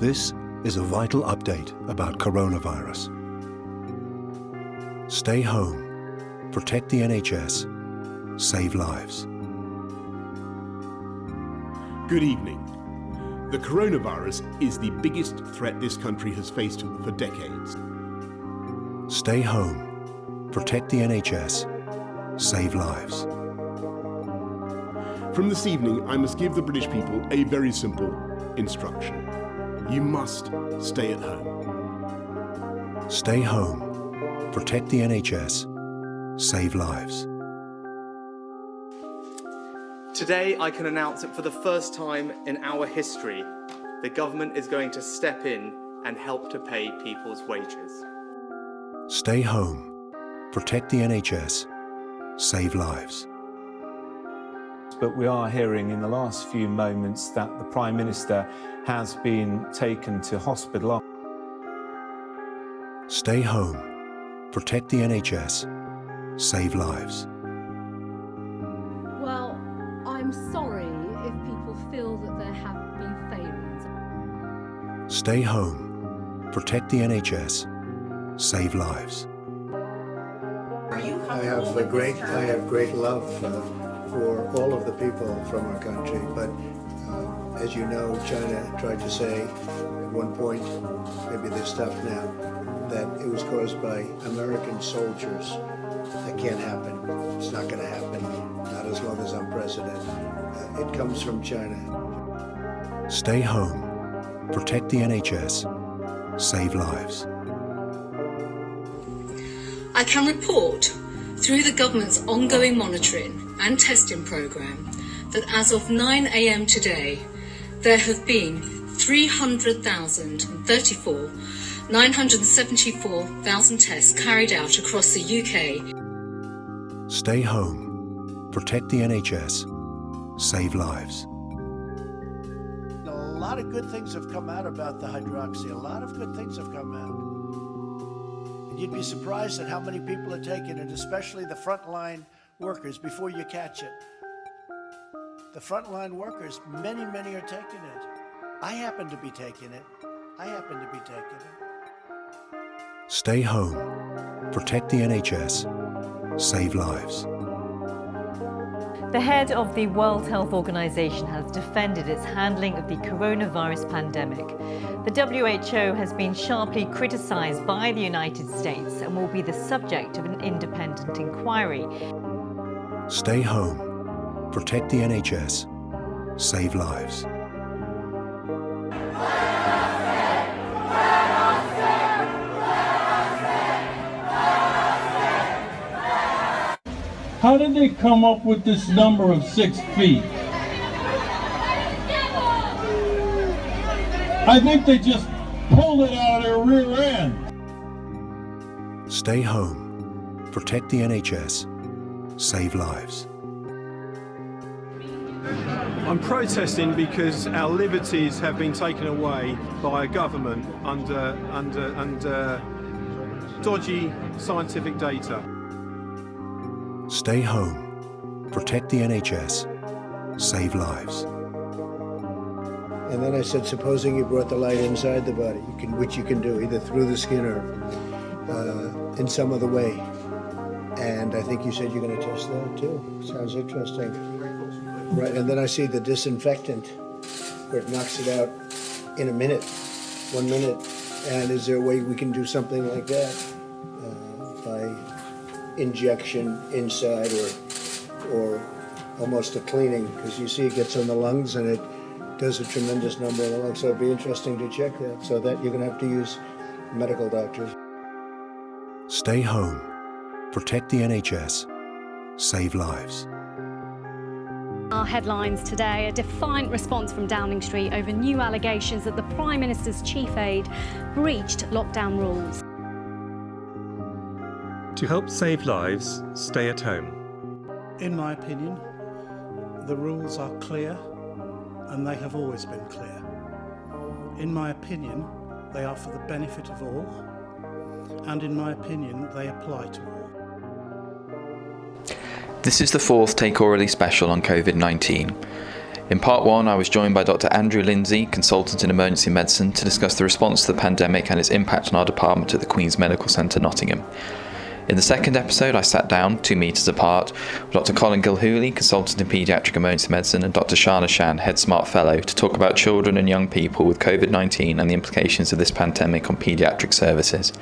This is a vital update about coronavirus. Stay home, protect the NHS, save lives. Good evening. The coronavirus is the biggest threat this country has faced for decades. Stay home, protect the NHS, save lives. From this evening, I must give the British people a very simple instruction. You must stay at home. Stay home, protect the NHS, save lives. Today, I can announce that for the first time in our history, the government is going to step in and help to pay people's wages. Stay home, protect the NHS, save lives. But we are hearing in the last few moments that the Prime Minister has been taken to hospital. Stay home, protect the NHS, save lives. Well, I'm sorry if people feel that there have been failings. Stay home, protect the NHS, save lives. I have great love for all of the people from our country, but as you know, China tried to say at one point, maybe they're stuffed now, that it was caused by American soldiers. That can't happen. It's not going to happen, not as long as I'm president. It comes from China. Stay home, protect the NHS, save lives. I can report through the government's ongoing monitoring and testing programme that as of 9 a.m. today, there have been 974,000 tests carried out across the UK. Stay home, protect the NHS, save lives. A lot of good things have come out about the hydroxy, a lot of good things have come out. You'd be surprised at how many people are taking it, especially the frontline workers, before you catch it. The frontline workers, many are taking it. I happen to be taking it. Stay home, protect the NHS, save lives. The head of the World Health Organization has defended its handling of the coronavirus pandemic. The WHO has been sharply criticised by the United States and will be the subject of an independent inquiry. Stay home, protect the NHS, save lives. How did they come up with this number of 6 feet? I think they just pulled it out of their rear end. Stay home, protect the NHS, save lives. I'm protesting because our liberties have been taken away by a government under dodgy scientific data. Stay home, protect the NHS, save lives. And then I said, supposing you brought the light inside the body, which you can do either through the skin or in some other way. And I think you said you're going to test that too. Sounds interesting. Right, and then I see the disinfectant where it knocks it out in a minute, 1 minute. And is there a way we can do something like that by injection inside or almost a cleaning, because you see it gets on the lungs and it does a tremendous number of the lungs, so it'd be interesting to check that, so that you're going to have to use medical doctors. Stay home, protect the NHS, save lives. Our headlines today: a defiant response from Downing Street over new allegations that the Prime Minister's chief aide breached lockdown rules. To help save lives, stay at home. In my opinion, the rules are clear, and they have always been clear. In my opinion, they are for the benefit of all, and in my opinion, they apply to all. This is the fourth Take Aurally special on COVID-19. In part one, I was joined by Dr. Andrew Lindsay, consultant in emergency medicine, to discuss the response to the pandemic and its impact on our department at the Queen's Medical Centre, Nottingham. In the second episode, I sat down, 2 metres apart, with Dr. Colin Gilhooley, consultant in paediatric emergency medicine, and Dr. Sharna Shan, Head Smart Fellow, to talk about children and young people with COVID-19 and the implications of this pandemic on paediatric services.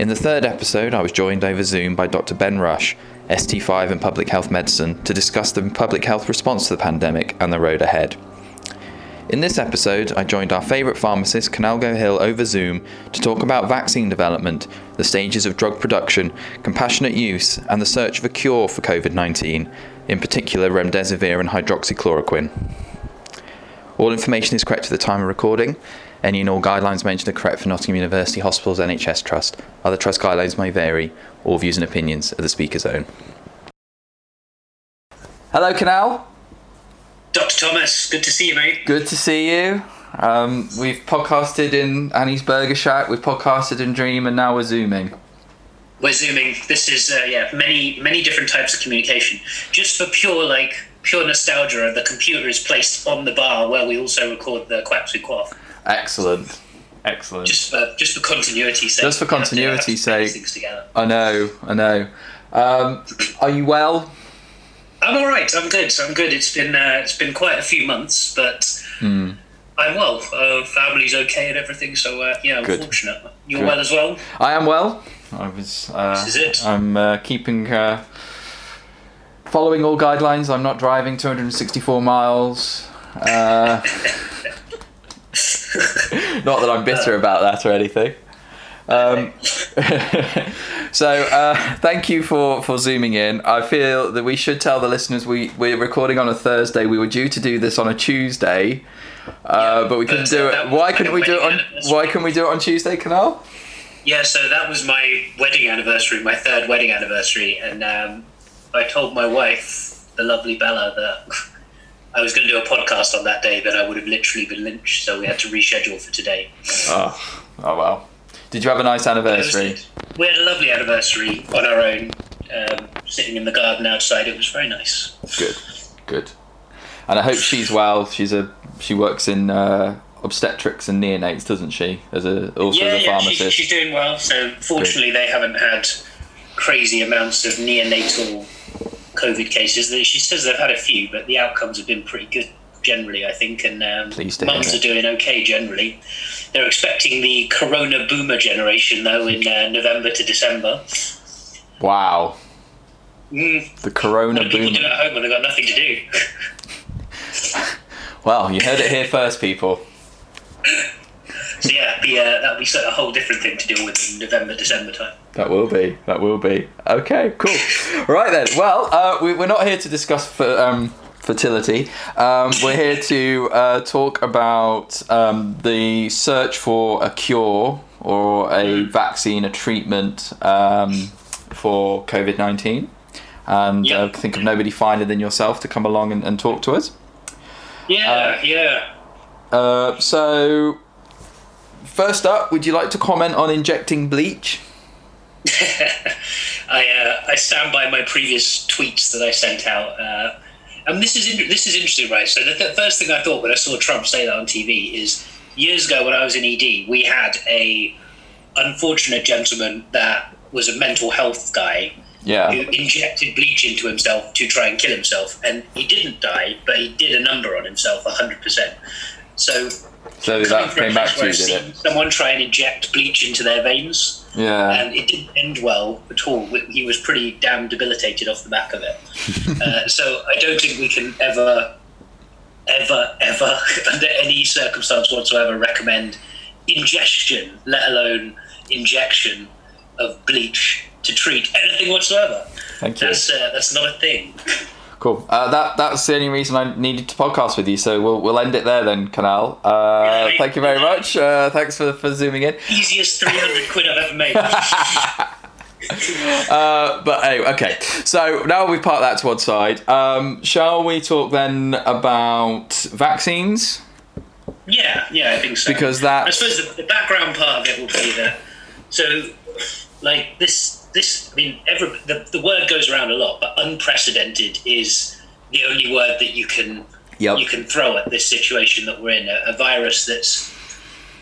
In the third episode, I was joined over Zoom by Dr. Ben Rush, ST5 in public health medicine, to discuss the public health response to the pandemic and the road ahead. In this episode, I joined our favourite pharmacist, Kunal Gohil, over Zoom to talk about vaccine development, the stages of drug production, compassionate use, and the search of a cure for COVID-19, in particular remdesivir and hydroxychloroquine. All information is correct at the time of recording. Any and all guidelines mentioned are correct for Nottingham University Hospitals NHS Trust. Other Trust guidelines may vary. All views and opinions are the speaker's own. Hello, Kunal. Dr. Thomas, good to see you, mate. Good to see you. We've podcasted in Annie's Burger Shack, we've podcasted in Dream, and now we're Zooming. We're Zooming. This is, many different types of communication. Just for pure nostalgia, the computer is placed on the bar where we also record the Quacks we Quaff. Excellent. Just for continuity's sake. Just for continuity's sake. I know. Are you well? I'm all right. I'm good. It's been quite a few months, but I'm well. Family's okay and everything. So I'm good. Fortunate. You're good. Well as well. I am well. I was. This is it. I'm keeping. Following all guidelines, I'm not driving 264 miles. Not that I'm bitter about that or anything. So thank you for Zooming in. I feel that we should tell the listeners we're recording on a Thursday. We were due to do this on a Tuesday, but we couldn't do it. Why couldn't we do it on Tuesday, Kunal? Yeah, so that was my wedding anniversary, my third wedding anniversary, and I told my wife, the lovely Bella, that I was going to do a podcast on that day, but I would have literally been lynched, so we had to reschedule for today. Oh well. Did you have a nice anniversary? We had a lovely anniversary on our own, sitting in the garden outside. It was very nice. Good. And I hope she's well. She works in obstetrics and neonates, doesn't she? As a pharmacist. Yeah, she's doing well. So fortunately, They haven't had crazy amounts of neonatal COVID cases. She says they've had a few, but the outcomes have been pretty good generally, I think, and mums are doing okay generally. They're expecting the corona boomer generation though in November to December. Wow. The corona boomer. People do at home when they've got nothing to do. Well, you heard it here first, people. So yeah, that'll be sort of a whole different thing to deal with in November, December time. That will be. Okay, cool. Right then. Well, we're not here to discuss fertility. We're here to talk about the search for a cure or a vaccine, a treatment for COVID-19. And think of nobody finer than yourself to come along and talk to us. Yeah. So... First up, would you like to comment on injecting bleach? I stand by my previous tweets that I sent out, and this is interesting, right? So the first thing I thought when I saw Trump say that on TV is years ago when I was in ED, we had a unfortunate gentleman that was a mental health guy who injected bleach into himself to try and kill himself, and he didn't die, but he did a number on himself, 100%. So that came back to you, did it? Someone try and inject bleach into their veins. Yeah. And it didn't end well at all. He was pretty damn debilitated off the back of it. So I don't think we can ever, under any circumstance whatsoever, recommend ingestion, let alone injection of bleach to treat anything whatsoever. Thank you. That's not a thing. Cool. That's the only reason I needed to podcast with you, so we'll end it there then, Kunal. Thank you very much. Thanks for Zooming in. Easiest 300 quid I've ever made. But anyway, okay. So now we've parked that to one side. Shall we talk then about vaccines? Yeah, I think so. Because I suppose the background part of it will be that. So, the word goes around a lot, but unprecedented is the only word that you can yep. you can throw at this situation that we're in, a virus that's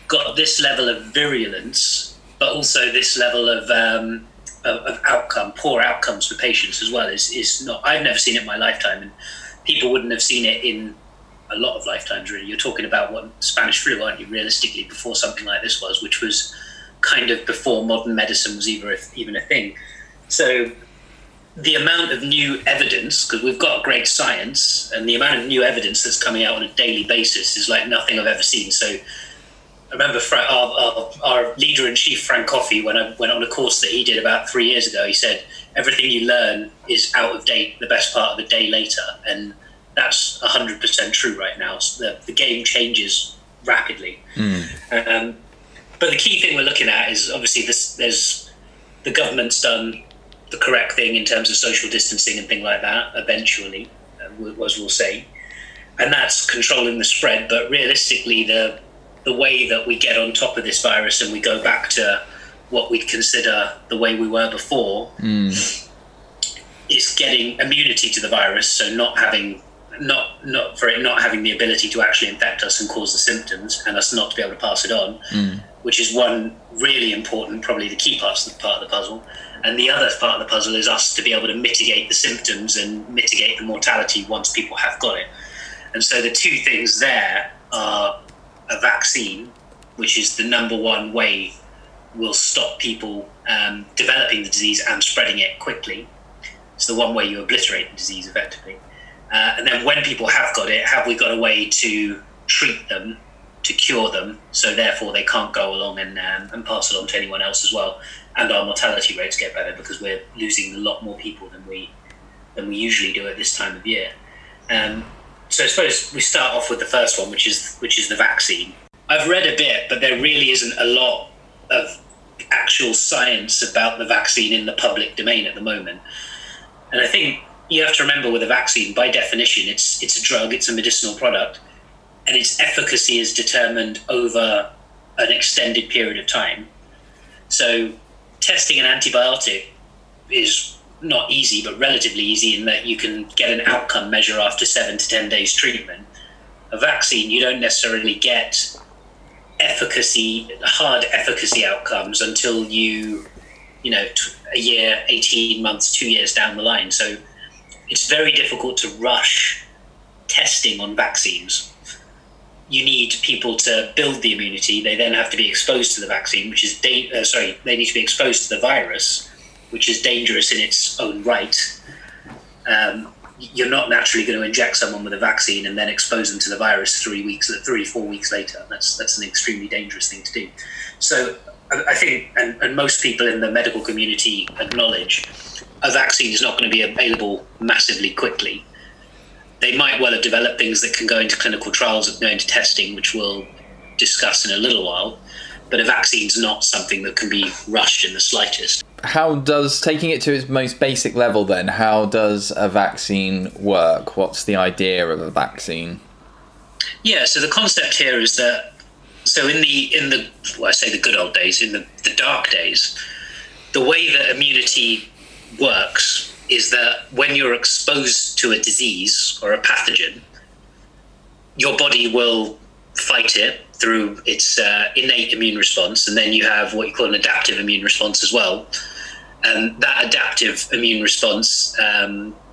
got this level of virulence, but also this level of outcome, poor outcomes for patients as well, is not, I've never seen it in my lifetime, and people wouldn't have seen it in a lot of lifetimes, really. You're talking about what Spanish flu, aren't you, realistically, before something like this was, which was kind of before modern medicine was even a thing. So the amount of new evidence, because we've got great science, and the amount of new evidence that's coming out on a daily basis is like nothing I've ever seen. So I remember our leader-in-chief, Frank Coffey, when I went on a course that he did about 3 years ago, he said, everything you learn is out of date the best part of a day later. And that's 100% true right now. So the game changes rapidly. But the key thing we're looking at is obviously there's the government's done the correct thing in terms of social distancing and things like that, eventually, as we'll say. And that's controlling the spread. But realistically, the way that we get on top of this virus and we go back to what we'd consider the way we were before is getting immunity to the virus, so not having the ability to actually infect us and cause the symptoms, and us not to be able to pass it on, which is one really important, probably the key part of the puzzle. And the other part of the puzzle is us to be able to mitigate the symptoms and mitigate the mortality once people have got it. And so the two things there are a vaccine, which is the number one way we'll stop people developing the disease and spreading it quickly. It's the one way you obliterate the disease effectively. And then when people have got it, have we got a way to treat them, to cure them, so therefore they can't go along and pass it on to anyone else as well. And our mortality rates get better because we're losing a lot more people than we usually do at this time of year. So I suppose we start off with the first one, which is the vaccine. I've read a bit, but there really isn't a lot of actual science about the vaccine in the public domain at the moment. And I think you have to remember with a vaccine, by definition, it's a drug, it's a medicinal product, and its efficacy is determined over an extended period of time. So testing an antibiotic is not easy, but relatively easy in that you can get an outcome measure after 7 to 10 days treatment. A vaccine, you don't necessarily get efficacy, hard efficacy outcomes until a year, 18 months, 2 years down the line. So it's very difficult to rush testing on vaccines. You need people to build the immunity. They then have to be exposed to the vaccine, which is they need to be exposed to the virus, which is dangerous in its own right. You're not naturally going to inject someone with a vaccine and then expose them to the virus 3 or 4 weeks later. That's an extremely dangerous thing to do. So I think, and most people in the medical community acknowledge, a vaccine is not going to be available massively quickly. They might well have developed things that can go into clinical trials and go into testing, which we'll discuss in a little while, but a vaccine's not something that can be rushed in the slightest. How does, taking it to its most basic level then, how does a vaccine work? What's the idea of a vaccine? Yeah, so the concept here is that, so in the good old days, in the dark days, the way that immunity works is that when you're exposed to a disease or a pathogen, your body will fight it through its innate immune response, and then you have what you call an adaptive immune response as well. And that adaptive immune response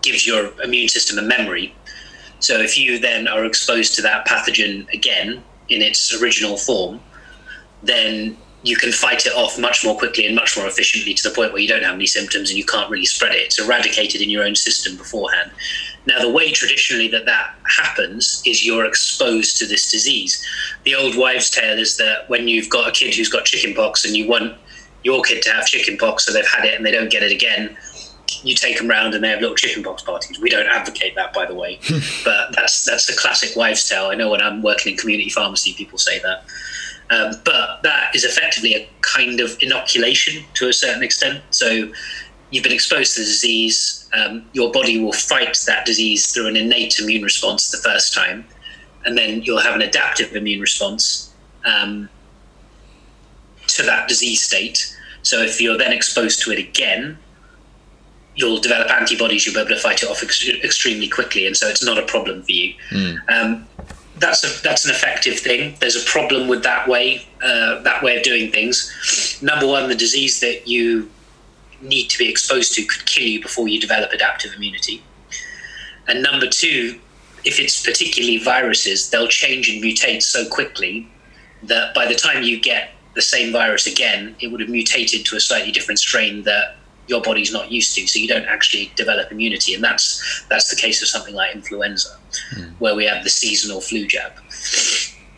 gives your immune system a memory. So if you then are exposed to that pathogen again in its original form, then you can fight it off much more quickly and much more efficiently, to the point where you don't have any symptoms and you can't really spread it. It's eradicated in your own system beforehand. Now, the way traditionally that happens is you're exposed to this disease. The old wives' tale is that when you've got a kid who's got chickenpox and you want your kid to have chickenpox so they've had it and they don't get it again, you take them round and they have little chickenpox parties. We don't advocate that, by the way, but that's the classic wives' tale. I know when I'm working in community pharmacy, people say that. But that is effectively a kind of inoculation to a certain extent. So you've been exposed to the disease, your body will fight that disease through an innate immune response the first time, and then you'll have an adaptive immune response to that disease state. So if you're then exposed to it again, you'll develop antibodies, you'll be able to fight it off extremely quickly, and so it's not a problem for you. That's an effective thing. There's a problem with that way of doing things. Number one, the disease that you need to be exposed to could kill you before you develop adaptive immunity. And number two, if it's particularly viruses, they'll change and mutate so quickly that by the time you get the same virus again, it would have mutated to a slightly different strain that your body's not used to, so you don't actually develop immunity. And that's the case of something like influenza, where we have the seasonal flu jab.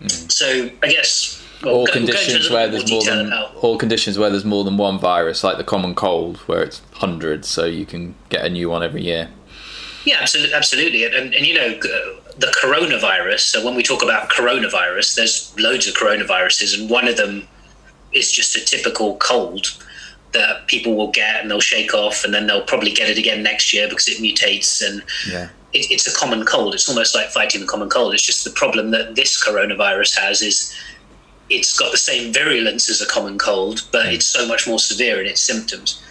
So I guess all conditions where there's more than one virus, like the common cold, where it's hundreds, so you can get a new one every year. Yeah, absolutely. And you know, the coronavirus, so when we talk about coronavirus, there's loads of coronaviruses, and one of them is just a typical cold that people will get and they'll shake off, and then they'll probably get it again next year because it mutates. And it's a common cold. It's almost like fighting the common cold. It's just the problem that this coronavirus has is it's got the same virulence as a common cold, but it's so much more severe in its symptoms.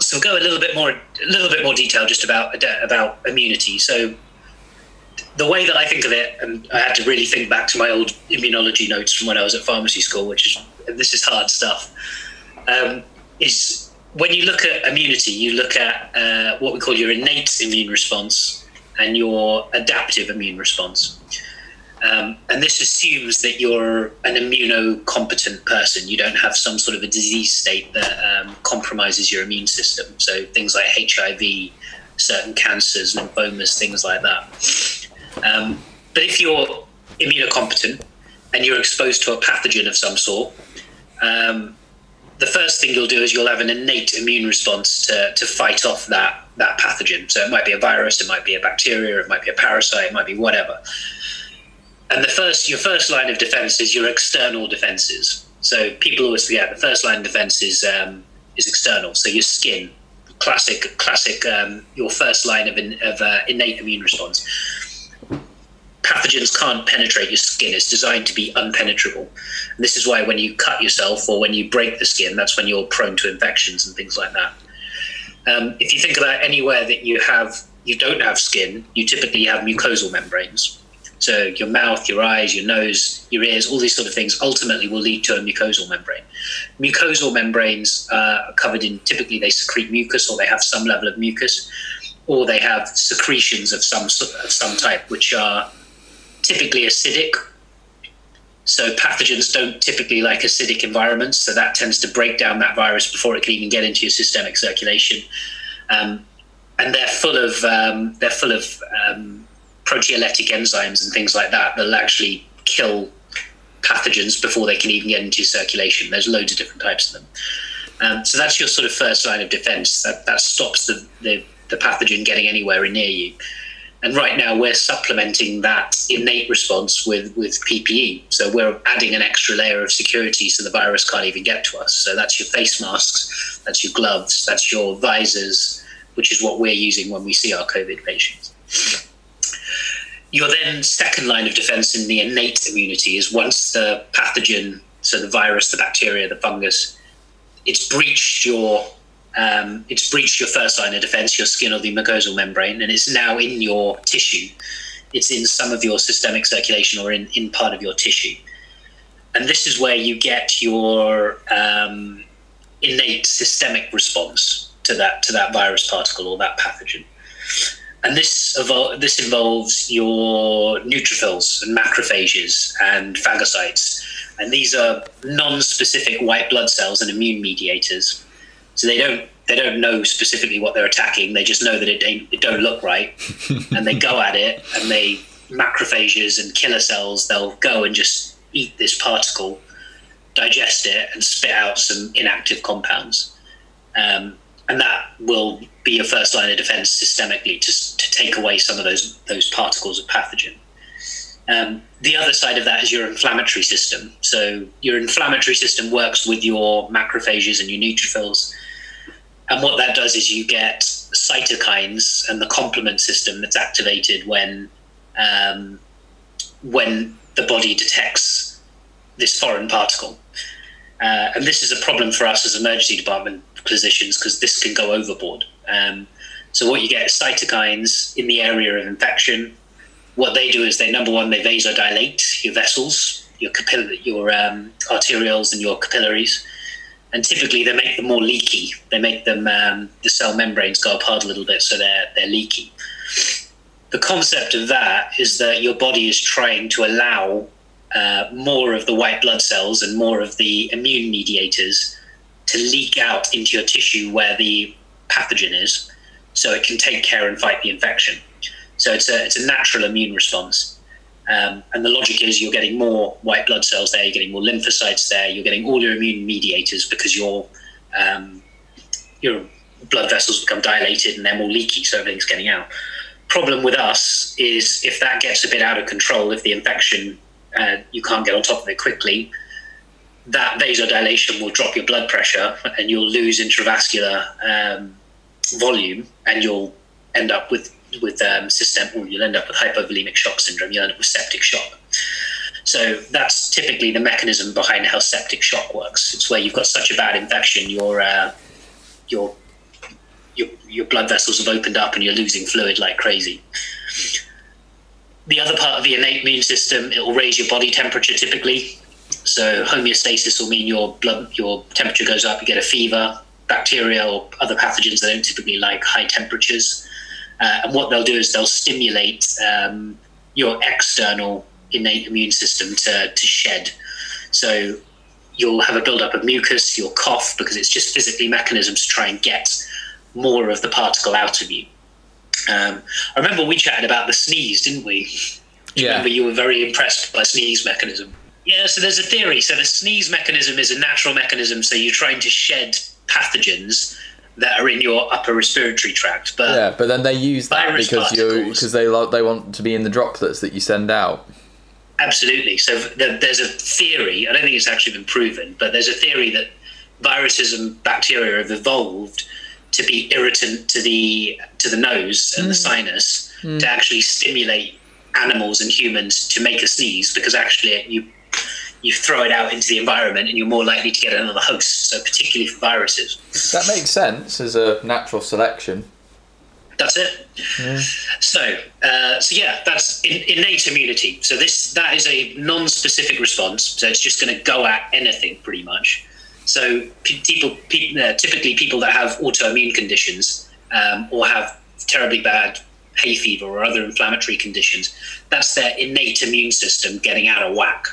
So we'll go a little bit more detail just about immunity. So the way that I think of it, and I had to really think back to my old immunology notes from when I was at pharmacy school, this is hard stuff. Is when you look at immunity, you look at what we call your innate immune response and your adaptive immune response. And this assumes that you're an immunocompetent person. You don't have some sort of a disease state that compromises your immune system. So things like HIV, certain cancers, lymphomas, things like that. But if you're immunocompetent and you're exposed to a pathogen of some sort, the first thing you'll do is you'll have an innate immune response to fight off that pathogen. So it might be a virus, it might be a bacteria, it might be a parasite, it might be whatever. And your first line of defense is your external defenses. So people always forget the first line of defense is external. So your skin, classic. Your first line of innate immune response. Pathogens can't penetrate your skin. It's designed to be unpenetrable. And this is why when you cut yourself or when you break the skin, that's when you're prone to infections and things like that. If you think about anywhere that you don't have skin, you typically have mucosal membranes. So your mouth, your eyes, your nose, your ears, all these sort of things ultimately will lead to a mucosal membrane. Mucosal membranes are covered in, typically they secrete mucus, or they have some level of mucus, or they have secretions of some type, which are typically acidic. So pathogens don't typically like acidic environments, so that tends to break down that virus before it can even get into your systemic circulation. And they're full of proteolytic enzymes and things like that that'll actually kill pathogens before they can even get into circulation. There's loads of different types of them. So that's your sort of first line of defense. That stops the pathogen getting anywhere near you. And right now we're supplementing that innate response with PPE. So we're adding an extra layer of security so the virus can't even get to us. So that's your face masks, that's your gloves, that's your visors, which is what we're using when we see our COVID patients. Your then second line of defense in the innate immunity is once the pathogen, so the virus, the bacteria, the fungus, it's breached your first line of defense, your skin or the mucosal membrane, and it's now in your tissue. It's in some of your systemic circulation or in part of your tissue. And this is where you get your innate systemic response to that virus particle or that pathogen. And this involves your neutrophils and macrophages and phagocytes. And these are non-specific white blood cells and immune mediators. So they don't know specifically what they're attacking. They just know that it don't look right. And they go at it, and they, macrophages and killer cells, they'll go and just eat this particle, digest it, and spit out some inactive compounds. And that will be your first line of defense systemically to take away some of those particles of pathogen. The other side of that is your inflammatory system. So your inflammatory system works with your macrophages and your neutrophils. And what that does is you get cytokines and the complement system that's activated when the body detects this foreign particle. And this is a problem for us as emergency department positions, because this can go overboard. So what you get is cytokines in the area of infection. What they do is they, number one, they vasodilate your vessels, your arterioles and your capillaries. And typically they make them more leaky. They make them, the cell membranes go apart a little bit, so they're leaky. The concept of that is that your body is trying to allow more of the white blood cells and more of the immune mediators to leak out into your tissue where the pathogen is, so it can take care and fight the infection. So it's a natural immune response. And the logic is you're getting more white blood cells there, you're getting more lymphocytes there, you're getting all your immune mediators, because your blood vessels become dilated and they're more leaky, so everything's getting out. Problem with us is if that gets a bit out of control, if the infection, you can't get on top of it quickly, that vasodilation will drop your blood pressure and you'll lose intravascular volume, and you'll end up you'll end up with hypovolemic shock syndrome, you'll end up with septic shock. So that's typically the mechanism behind how septic shock works. It's where you've got such a bad infection, your blood vessels have opened up and you're losing fluid like crazy. The other part of the innate immune system, it will raise your body temperature typically. So homeostasis will mean your temperature goes up, you get a fever. Bacteria or other pathogens, they don't typically like high temperatures. And what they'll do is they'll stimulate your external innate immune system to shed. So you'll have a buildup of mucus, you'll cough, because it's just physically mechanisms to try and get more of the particle out of you. I remember we chatted about the sneeze, didn't we? Yeah. I remember you were very impressed by sneeze mechanism. Yeah, so there's a theory. So the sneeze mechanism is a natural mechanism, so you're trying to shed pathogens that are in your upper respiratory tract. But yeah, but then they use that because they want to be in the droplets that you send out. Absolutely. So there's a theory, I don't think it's actually been proven, but there's a theory that viruses and bacteria have evolved to be irritant to the nose and the sinus to actually stimulate animals and humans to make a sneeze, because actually you throw it out into the environment and you're more likely to get another host, so particularly for viruses. That makes sense as a natural selection. That's it. Yeah. So yeah, that's innate immunity. So that is a non-specific response, so it's just going to go at anything pretty much. So typically people that have autoimmune conditions or have terribly bad hay fever or other inflammatory conditions, that's their innate immune system getting out of whack.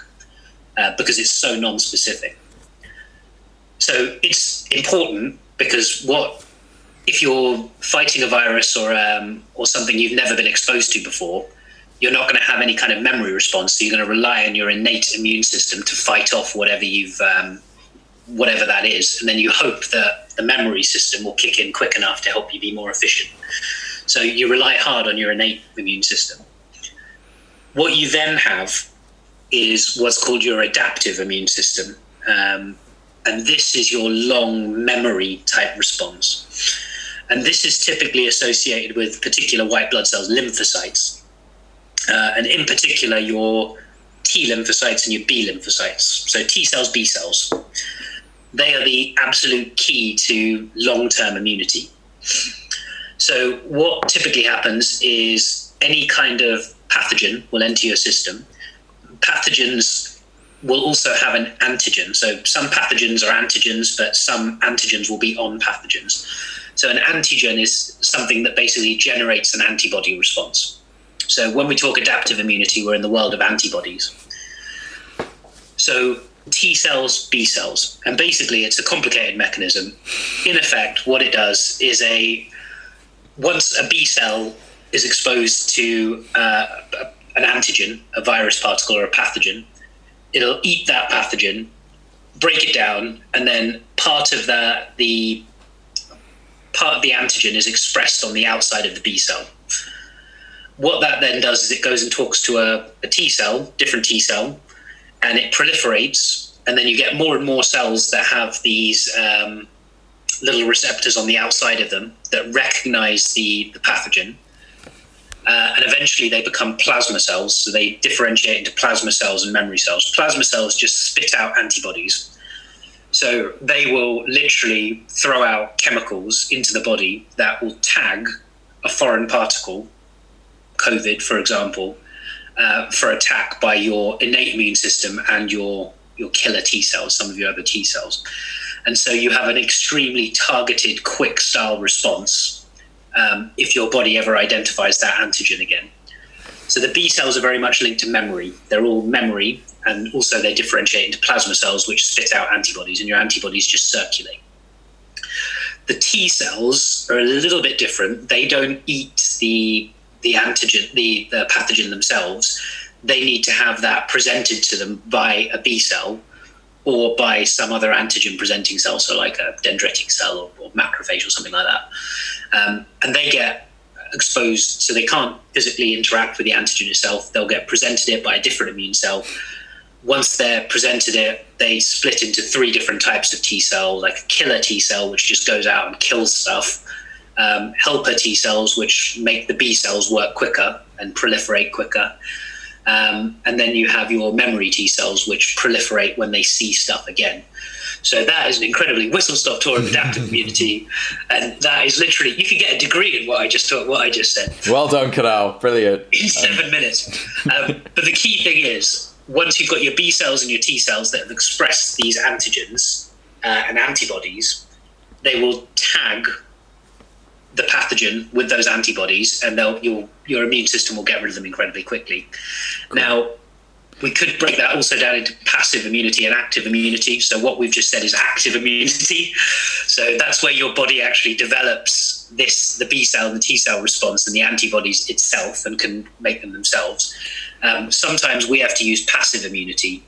Because it's so non-specific. So it's important, because if you're fighting a virus or something you've never been exposed to before, you're not going to have any kind of memory response. So you're going to rely on your innate immune system to fight off whatever that is, and then you hope that the memory system will kick in quick enough to help you be more efficient. So you rely hard on your innate immune system. What you then have is what's called your adaptive immune system. And this is your long memory type response. And this is typically associated with particular white blood cells, lymphocytes. And in particular, your T lymphocytes and your B lymphocytes. So T cells, B cells. They are the absolute key to long-term immunity. So what typically happens is any kind of pathogen will enter your system. Pathogens will also have an antigen. So some pathogens are antigens, but some antigens will be on pathogens. So an antigen is something that basically generates an antibody response. So when we talk adaptive immunity, we're in the world of antibodies. So T cells, B cells, and basically it's a complicated mechanism. In effect, what it does is once a B cell is exposed to an antigen, a virus particle or a pathogen, it'll eat that pathogen, break it down, and then part of the antigen is expressed on the outside of the B cell. What that then does is it goes and talks to a T cell, different T cell, and it proliferates, and then you get more and more cells that have these little receptors on the outside of them that recognize the pathogen. And eventually they become plasma cells, so they differentiate into plasma cells and memory cells. Plasma cells just spit out antibodies. So they will literally throw out chemicals into the body that will tag a foreign particle, COVID, for example, for attack by your innate immune system and your killer T cells, some of your other T cells. And so you have an extremely targeted, quick style response if your body ever identifies that antigen again. So the B cells are very much linked to memory. They're all memory, and also they differentiate into plasma cells, which spit out antibodies, and your antibodies just circulate. The T cells are a little bit different. They don't eat the antigen, the pathogen themselves. They need to have that presented to them by a B cell or by some other antigen-presenting cell, so like a dendritic cell or macrophage or something like that. And they get exposed, so they can't physically interact with the antigen itself. They'll get presented it by a different immune cell. Once they're presented it, they split into three different types of T cell, like a killer T cell, which just goes out and kills stuff, helper T cells, which make the B cells work quicker and proliferate quicker. And then you have your memory T cells, which proliferate when they see stuff again. So that is an incredibly whistle-stop tour of adaptive immunity, and that is literally, you could get a degree in what I just said. Well done, Kunal. Brilliant. In 7 minutes. But the key thing is, once you've got your B cells and your T cells that have expressed these antigens and antibodies, they will tag the pathogen with those antibodies, and your immune system will get rid of them incredibly quickly. Cool. Now, we could break that also down into passive immunity and active immunity. So what we've just said is active immunity. So that's where your body actually develops the B cell and the T cell response and the antibodies itself, and can make them themselves. Sometimes we have to use passive immunity.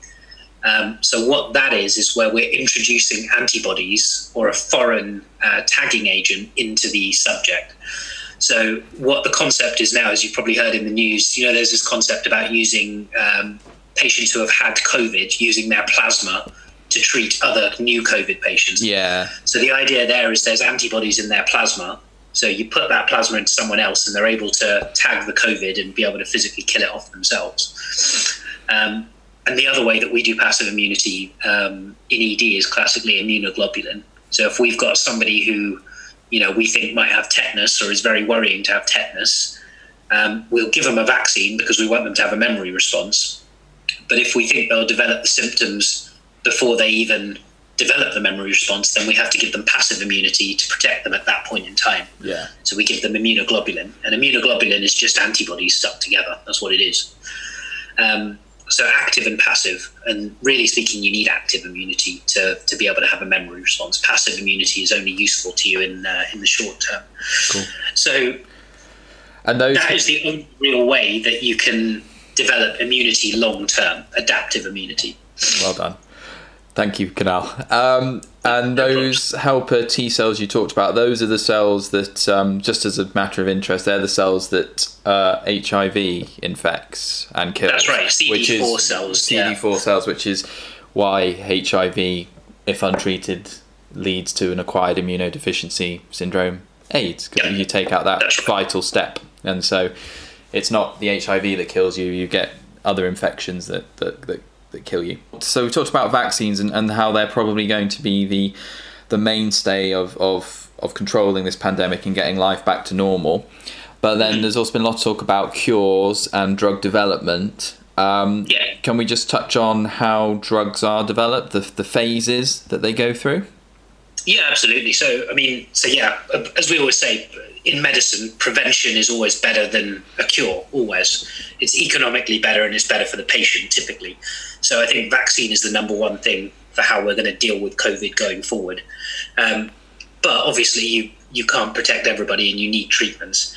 So what that is where we're introducing antibodies or a foreign tagging agent into the subject. So what the concept is now, as you've probably heard in the news, there's this concept about using patients who have had COVID, using their plasma to treat other new COVID patients. Yeah. So the idea there is there's antibodies in their plasma. So you put that plasma into someone else and they're able to tag the COVID and be able to physically kill it off themselves. And the other way that we do passive immunity in ED is classically immunoglobulin. So if we've got somebody who, we think might have tetanus, or is very worrying to have tetanus, we'll give them a vaccine because we want them to have a memory response. But if we think they'll develop the symptoms before they even develop the memory response, then we have to give them passive immunity to protect them at that point in time. Yeah. So we give them immunoglobulin. And immunoglobulin is just antibodies stuck together. That's what it is. So active and passive, and really speaking, you need active immunity to be able to have a memory response. Passive immunity is only useful to you in the short term. Cool. So that is the only real way that you can develop immunity long term, adaptive immunity. Well done. Thank you, Kunal. And those helper T cells you talked about, those are the cells that, just as a matter of interest, they're the cells that HIV infects and kills. That's right, CD4 cells. CD4 cells, which is why HIV, if untreated, leads to an acquired immunodeficiency syndrome, AIDS, because you take out that vital step. And so it's not the HIV that kills you, you get other infections that kill you. So we talked about vaccines and how they're probably going to be the mainstay of controlling this pandemic and getting life back to normal. But then there's also been a lot of talk about cures and drug development. Can we just touch on how drugs are developed, the phases that they go through? Yeah, absolutely. So as we always say, in medicine, prevention is always better than a cure, always. It's economically better and it's better for the patient, typically. So I think vaccine is the number one thing for how we're going to deal with COVID going forward. But obviously, you can't protect everybody and you need treatments.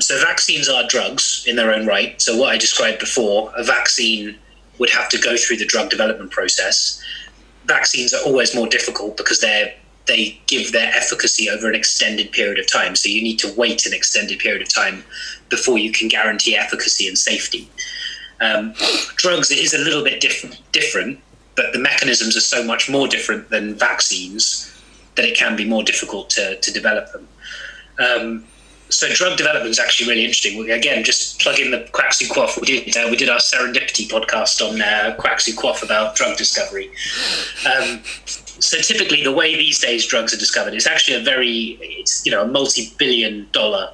So vaccines are drugs in their own right. So what I described before, a vaccine would have to go through the drug development process. Vaccines are always more difficult because they give their efficacy over an extended period of time. So you need to wait an extended period of time before you can guarantee efficacy and safety. Drugs is a little bit different, but the mechanisms are so much more different than vaccines that it can be more difficult to develop them. So drug development is actually really interesting. Again, just plug in the Quacks we Quaff. We did our serendipity podcast on Quacks we Quaff about drug discovery. So typically the way these days drugs are discovered, it's actually a multi-billion-dollar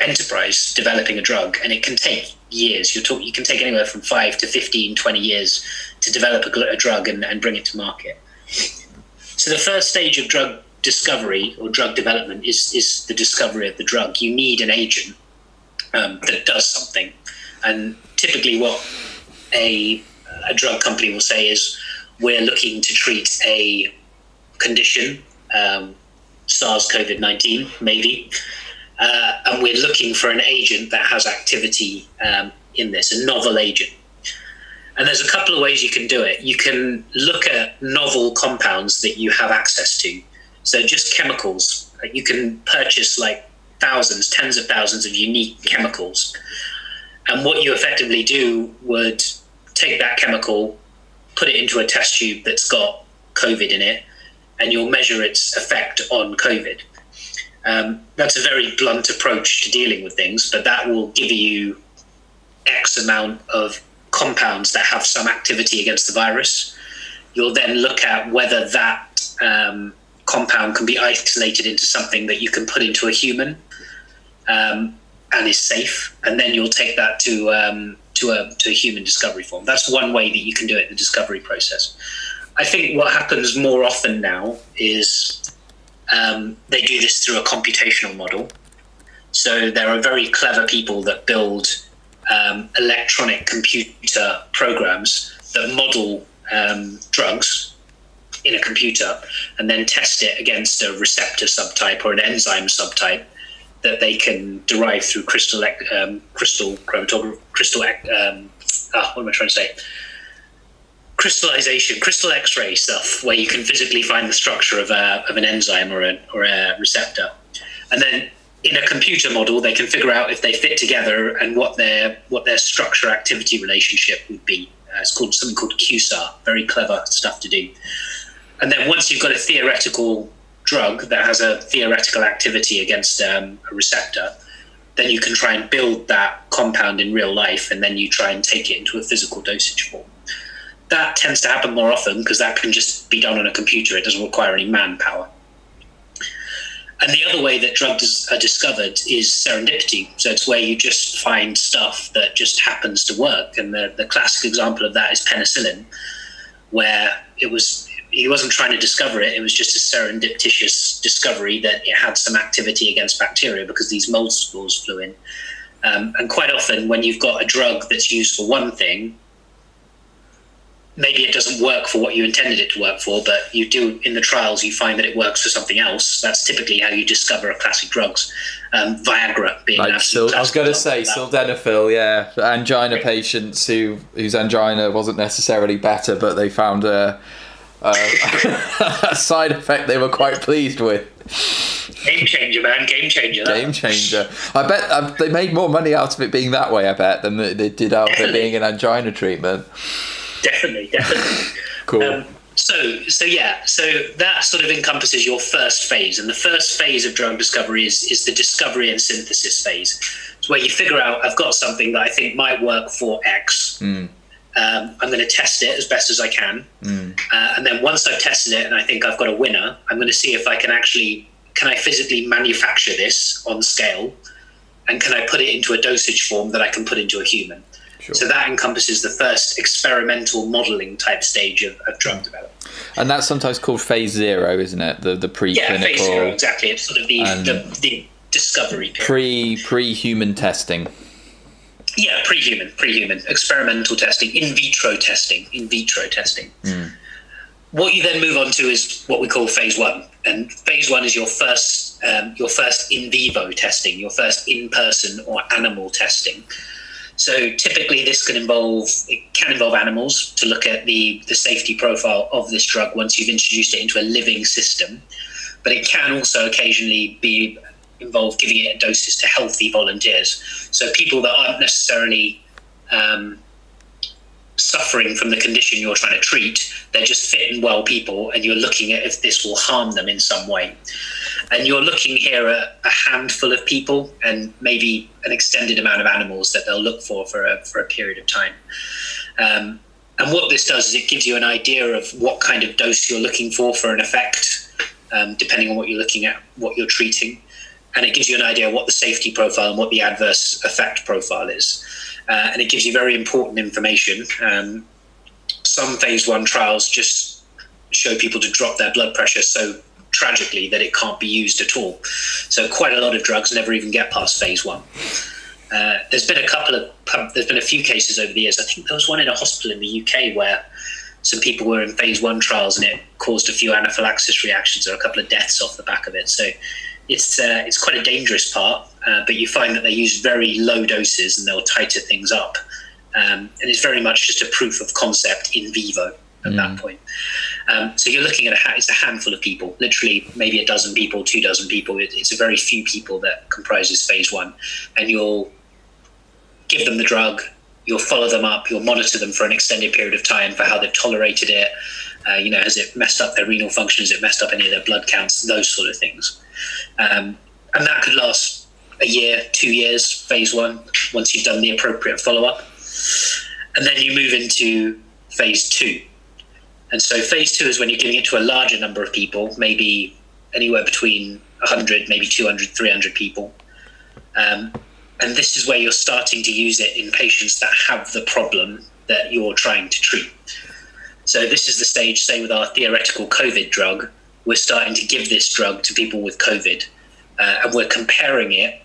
enterprise developing a drug, and it can take years. You can take anywhere from 5 to 15, 20 years to develop a drug and bring it to market. So the first stage of drug discovery or drug development is the discovery of the drug. You need an agent that does something. And typically what a drug company will say is, we're looking to treat a condition, SARS-COVID-19 maybe, and we're looking for an agent that has activity in this, a novel agent. And there's a couple of ways you can do it. You can look at novel compounds that you have access to. So just chemicals. You can purchase thousands, tens of thousands of unique chemicals. And what you effectively do would take that chemical, put it into a test tube that's got COVID in it, and you'll measure its effect on COVID. That's a very blunt approach to dealing with things, but that will give you X amount of compounds that have some activity against the virus. You'll then look at whether that compound can be isolated into something that you can put into a human and is safe, and then you'll take that to a human discovery form. That's one way that you can do it, the discovery process. I think what happens more often now is they do this through a computational model. So there are very clever people that build electronic computer programs that model drugs in a computer and then test it against a receptor subtype or an enzyme subtype that they can derive through crystallization, crystal X-ray stuff, where you can physically find the structure of an enzyme or a receptor. And then in a computer model, they can figure out if they fit together and what their structure activity relationship would be. It's called something called QSAR, very clever stuff to do. And then once you've got a theoretical drug that has a theoretical activity against a receptor, then you can try and build that compound in real life, and then you try and take it into a physical dosage form. That tends to happen more often because that can just be done on a computer. It doesn't require any manpower. And the other way that drugs are discovered is serendipity. So it's where you just find stuff that just happens to work. And the classic example of that is penicillin, where he wasn't trying to discover it. It was just a serendipitous discovery that it had some activity against bacteria because these mold spores flew in. And quite often when you've got a drug that's used for one thing, maybe it doesn't work for what you intended it to work for, but you do in the trials, you find that it works for something else. That's typically how you discover a class of drugs. Viagra being I was going to say sildenafil, yeah. Angina patients whose angina wasn't necessarily better, but they found a side effect they were quite pleased with. Game changer. I bet they made more money out of it being that way, I bet, than they did out of it being an angina treatment. Definitely. Cool. So that sort of encompasses your first phase. And the first phase of drug discovery is the discovery and synthesis phase. It's where you figure out, I've got something that I think might work for X. I'm going to test it as best as I can. And then once I've tested it and I think I've got a winner, I'm going to see if I can I physically manufacture this on scale? And can I put it into a dosage form that I can put into a human? Sure. So that encompasses the first experimental modelling type stage of drug development. And that's sometimes called phase zero, isn't it? The preclinical. Yeah, phase zero, exactly. It's sort of the discovery period. Pre-human testing. Yeah, pre-human. Experimental testing, in vitro testing. What you then move on to is what we call phase one. And phase one is your first in vivo testing, your first in-person or animal testing. So typically this can involve animals to look at the safety profile of this drug once you've introduced it into a living system. But it can also occasionally be involved giving it doses to healthy volunteers. So people that aren't necessarily suffering from the condition you're trying to treat, they're just fit and well people, and you're looking at if this will harm them in some way. And you're looking here at a handful of people and maybe an extended amount of animals that they'll look for a period of time. And what this does is it gives you an idea of what kind of dose you're looking for an effect, depending on what you're looking at, what you're treating. And it gives you an idea of what the safety profile and what the adverse effect profile is. And it gives you very important information. Some phase one trials just show people to drop their blood pressure so tragically that it can't be used at all. So quite a lot of drugs never even get past phase one. There's been a few cases over the years. I think there was one in a hospital in the UK where some people were in phase one trials and it caused a few anaphylaxis reactions or a couple of deaths off the back of it. So it's quite a dangerous part, but you find that they use very low doses and they'll tighter things up. And it's very much just a proof of concept in vivo at that point. So you're looking at it's a handful of people, literally maybe a dozen people, 24 people. It's a very few people that comprises phase one. And you'll give them the drug, you'll follow them up, you'll monitor them for an extended period of time for how they've tolerated it. Has it messed up their renal function? Has it messed up any of their blood counts? Those sort of things. And that could last a year, 2 years, phase one, once you've done the appropriate follow-up. And then you move into phase two. And so phase two is when you're giving it to a larger number of people, maybe anywhere between 100, maybe 200, 300 people. And this is where you're starting to use it in patients that have the problem that you're trying to treat. So this is the stage, say with our theoretical COVID drug, we're starting to give this drug to people with COVID, and we're comparing it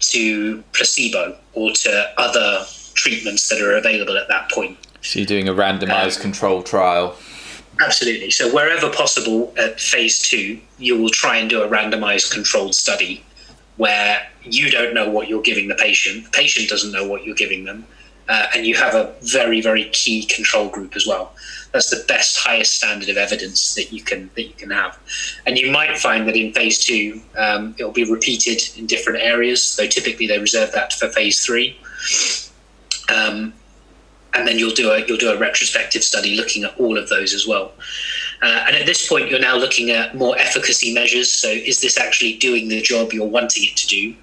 to placebo or to other treatments that are available at that point. So you're doing a randomized control trial. Absolutely. So wherever possible at phase two, you will try and do a randomized controlled study where you don't know what you're giving the patient doesn't know what you're giving them, and you have a very, very key control group as well. That's the best, highest standard of evidence that you can have. And you might find that in phase two, it'll be repeated in different areas, though typically they reserve that for phase three. And then you'll do a retrospective study looking at all of those as well. And at this point, you're now looking at more efficacy measures. So is this actually doing the job you're wanting it to do?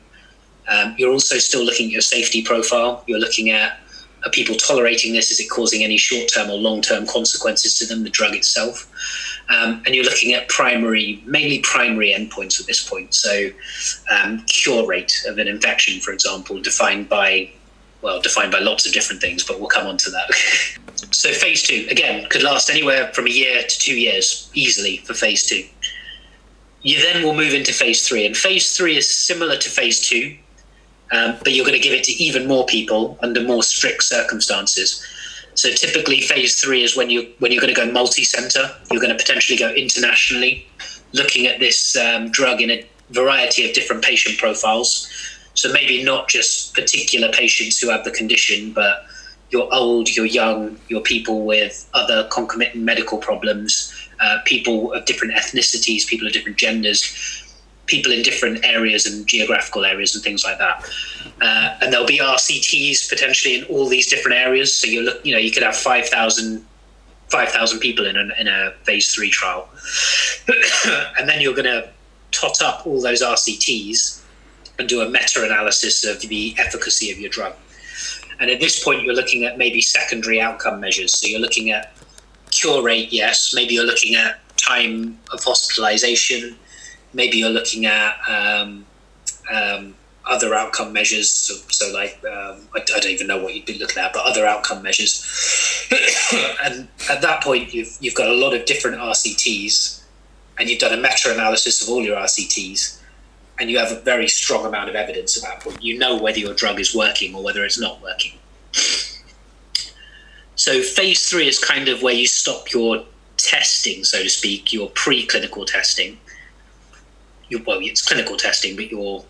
You're also still looking at your safety profile. You're looking at, are people tolerating this? Is it causing any short-term or long-term consequences to them, the drug itself? And you're looking at mainly primary endpoints at this point. So cure rate of an infection, for example, defined by lots of different things, but we'll come on to that. So phase two, again, could last anywhere from a year to 2 years, easily for phase two. You then will move into phase three, and phase three is similar to phase two, but you're going to give it to even more people under more strict circumstances. So typically phase three is when you're going to go multi-center, you're going to potentially go internationally, looking at this drug in a variety of different patient profiles. So maybe not just particular patients who have the condition, but you're old, you're young, you're people with other concomitant medical problems, people of different ethnicities, people of different genders, people in different areas and geographical areas and things like that. And there'll be RCTs potentially in all these different areas. So you could have 5,000 people in a phase three trial. And then you're going to tot up all those RCTs and do a meta-analysis of the efficacy of your drug. And at this point, you're looking at maybe secondary outcome measures. So you're looking at cure rate, yes. Maybe you're looking at time of hospitalization. Maybe you're looking at other outcome measures. I don't even know what you'd be looking at, but other outcome measures. And at that point, you've got a lot of different RCTs, and you've done a meta-analysis of all your RCTs. And you have a very strong amount of evidence at that point. You know whether your drug is working or whether it's not working. So phase three is kind of where you stop your testing, so to speak, your preclinical testing. It's clinical testing, but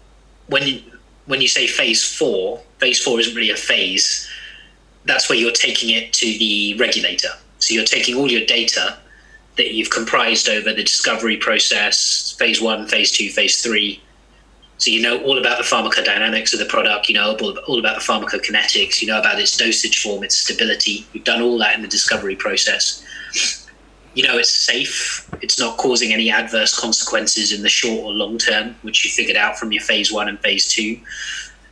when you say phase four isn't really a phase. That's where you're taking it to the regulator. So you're taking all your data that you've comprised over the discovery process, phase one, phase two, phase three. So you know all about the pharmacodynamics of the product, you know all about the pharmacokinetics, you know about its dosage form, its stability. You've done all that in the discovery process. You know it's safe. It's not causing any adverse consequences in the short or long term, which you figured out from your phase one and phase two.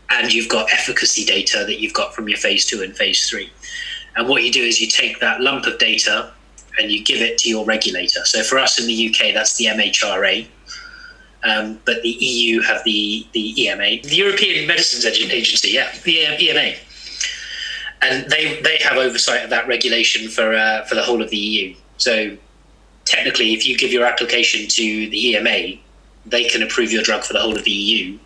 And you've got efficacy data that you've got from your phase two and phase three. And what you do is you take that lump of data and you give it to your regulator. So for us in the UK, that's the MHRA. But the EU have the EMA, the European Medicines Agency, the EMA. And they have oversight of that regulation for the whole of the EU. So technically, if you give your application to the EMA, they can approve your drug for the whole of the EU.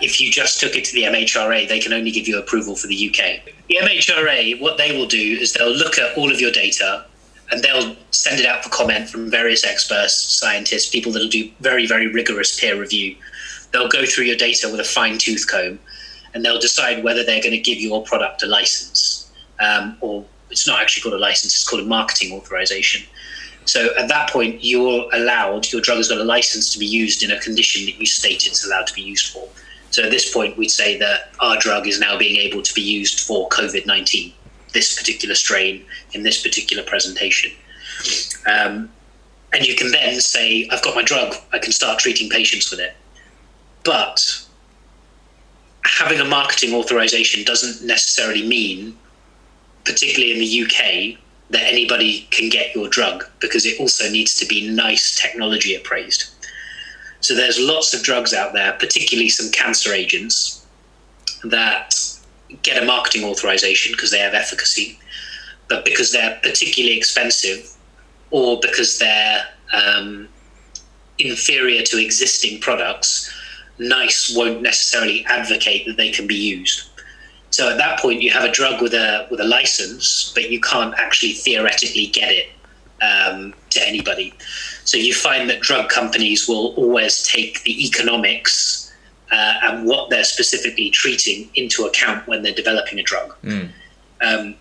If you just took it to the MHRA, they can only give you approval for the UK. The MHRA, what they will do is they'll look at all of your data and they'll send it out for comment from various experts, scientists, people that'll do very, very rigorous peer review. They'll go through your data with a fine-tooth comb and they'll decide whether they're going to give your product a license, or it's not actually called a license, it's called a marketing authorization. So at that point, you're allowed, your drug has got a license to be used in a condition that you state it's allowed to be used for. So at this point, we'd say that our drug is now being able to be used for COVID-19, this particular strain in this particular presentation. And you can then say, I've got my drug, I can start treating patients with it. But having a marketing authorization doesn't necessarily mean, particularly in the UK, that anybody can get your drug, because it also needs to be NICE technology appraised. So there's lots of drugs out there, particularly some cancer agents, that get a marketing authorization because they have efficacy, but because they're particularly expensive or because they're inferior to existing products, NICE won't necessarily advocate that they can be used. So at that point, you have a drug with a license, but you can't actually theoretically get it to anybody. So you find that drug companies will always take the economics and what they're specifically treating into account when they're developing a drug. And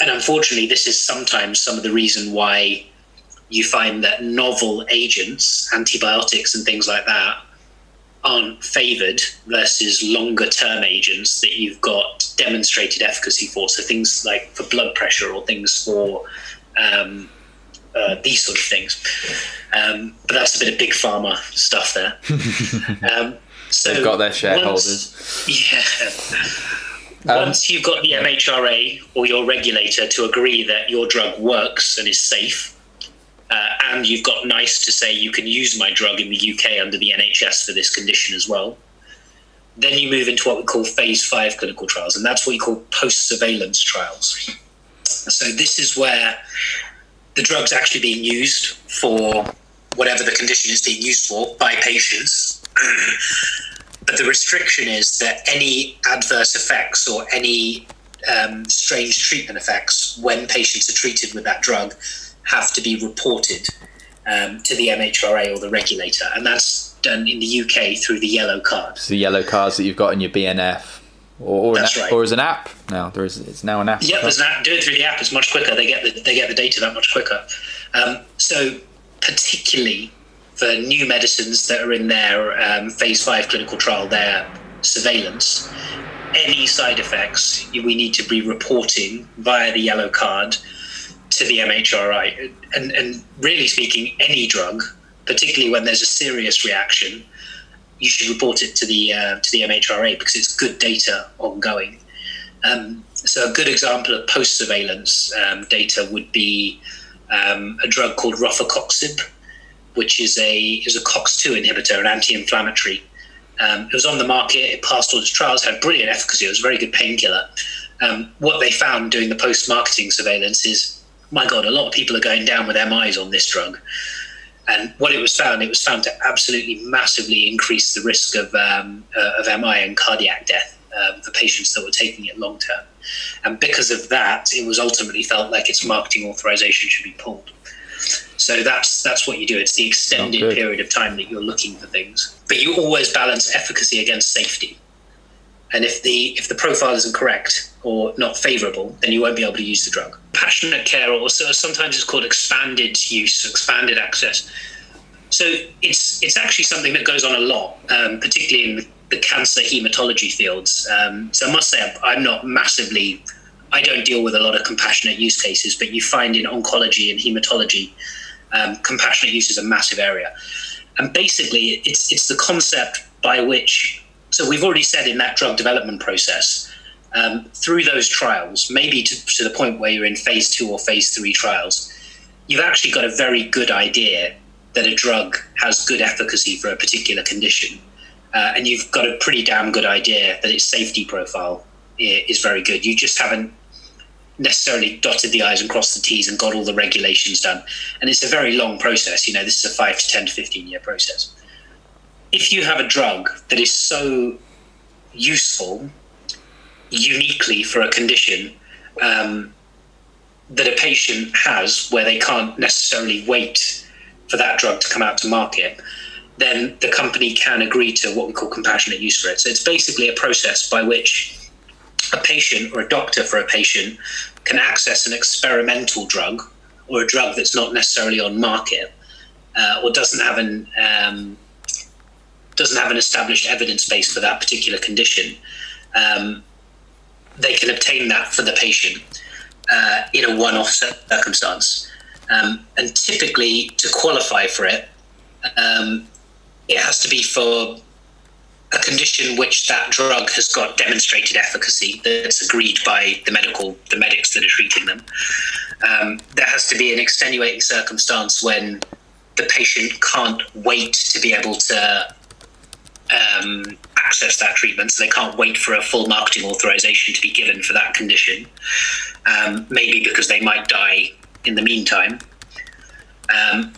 unfortunately, this is sometimes some of the reason why you find that novel agents, antibiotics and things like that, aren't favoured versus longer-term agents that you've got demonstrated efficacy for. So things like for blood pressure or things for these sort of things. But that's a bit of big pharma stuff there. So they've got their shareholders. Once you've got the MHRA or your regulator to agree that your drug works and is safe, and you've got NICE to say you can use my drug in the UK under the NHS for this condition as well, then you move into what we call phase 5 clinical trials, and that's what we call post-surveillance trials. So this is where the drug's actually being used for whatever the condition is being used for by patients, but the restriction is that any adverse effects or any strange treatment effects when patients are treated with that drug have to be reported to the MHRA or the regulator, and that's done in the UK through the yellow card. So the yellow cards that you've got in your BNF, or that's an app, right. Or as an app now. It's now an app. Yeah, there's an app. Do it through the app. It's much quicker. They get the data that much quicker. So particularly for new medicines that are in their phase 5 clinical trial, their surveillance, any side effects we need to be reporting via the yellow card to the MHRA, and really speaking, any drug, particularly when there's a serious reaction, you should report it to the MHRA because it's good data ongoing. So a good example of post-surveillance data would be a drug called rofecoxib, which is a COX-2 inhibitor, an anti-inflammatory. It was on the market, it passed all its trials, had brilliant efficacy, it was a very good painkiller. What they found doing the post-marketing surveillance is, my God, a lot of people are going down with MIs on this drug. And what it was found to absolutely massively increase the risk of MI and cardiac death for patients that were taking it long term. And because of that, it was ultimately felt like its marketing authorization should be pulled. So that's what you do. It's the extended period of time that you're looking for things. But you always balance efficacy against safety. And if the profile isn't correct or not favorable, then you won't be able to use the drug. Compassionate care, or sometimes it's called expanded use, expanded access. So it's actually something that goes on a lot, particularly in the cancer hematology fields. So I must say I'm not massively, I don't deal with a lot of compassionate use cases, but you find in oncology and hematology, compassionate use is a massive area. And basically it's the concept by which, so we've already said in that drug development process through those trials, maybe to the point where you're in phase 2 or phase 3 trials, you've actually got a very good idea that a drug has good efficacy for a particular condition. And you've got a pretty damn good idea that its safety profile is very good. You just haven't necessarily dotted the I's and crossed the T's and got all the regulations done. And it's a very long process. You know, this is a 5 to 10 to 15-year process. If you have a drug that is so useful uniquely for a condition that a patient has where they can't necessarily wait for that drug to come out to market, then the company can agree to what we call compassionate use for it. So it's basically a process by which a patient or a doctor for a patient can access an experimental drug or a drug that's not necessarily on market or doesn't have an established evidence base for that particular condition. They can obtain that for the patient in a one-off circumstance. And typically, to qualify for it, it has to be for a condition which that drug has got demonstrated efficacy that's agreed by the medics that are treating them. There has to be an extenuating circumstance when the patient can't wait to be able to access that treatment, so they can't wait for a full marketing authorization to be given for that condition, maybe because they might die in the meantime.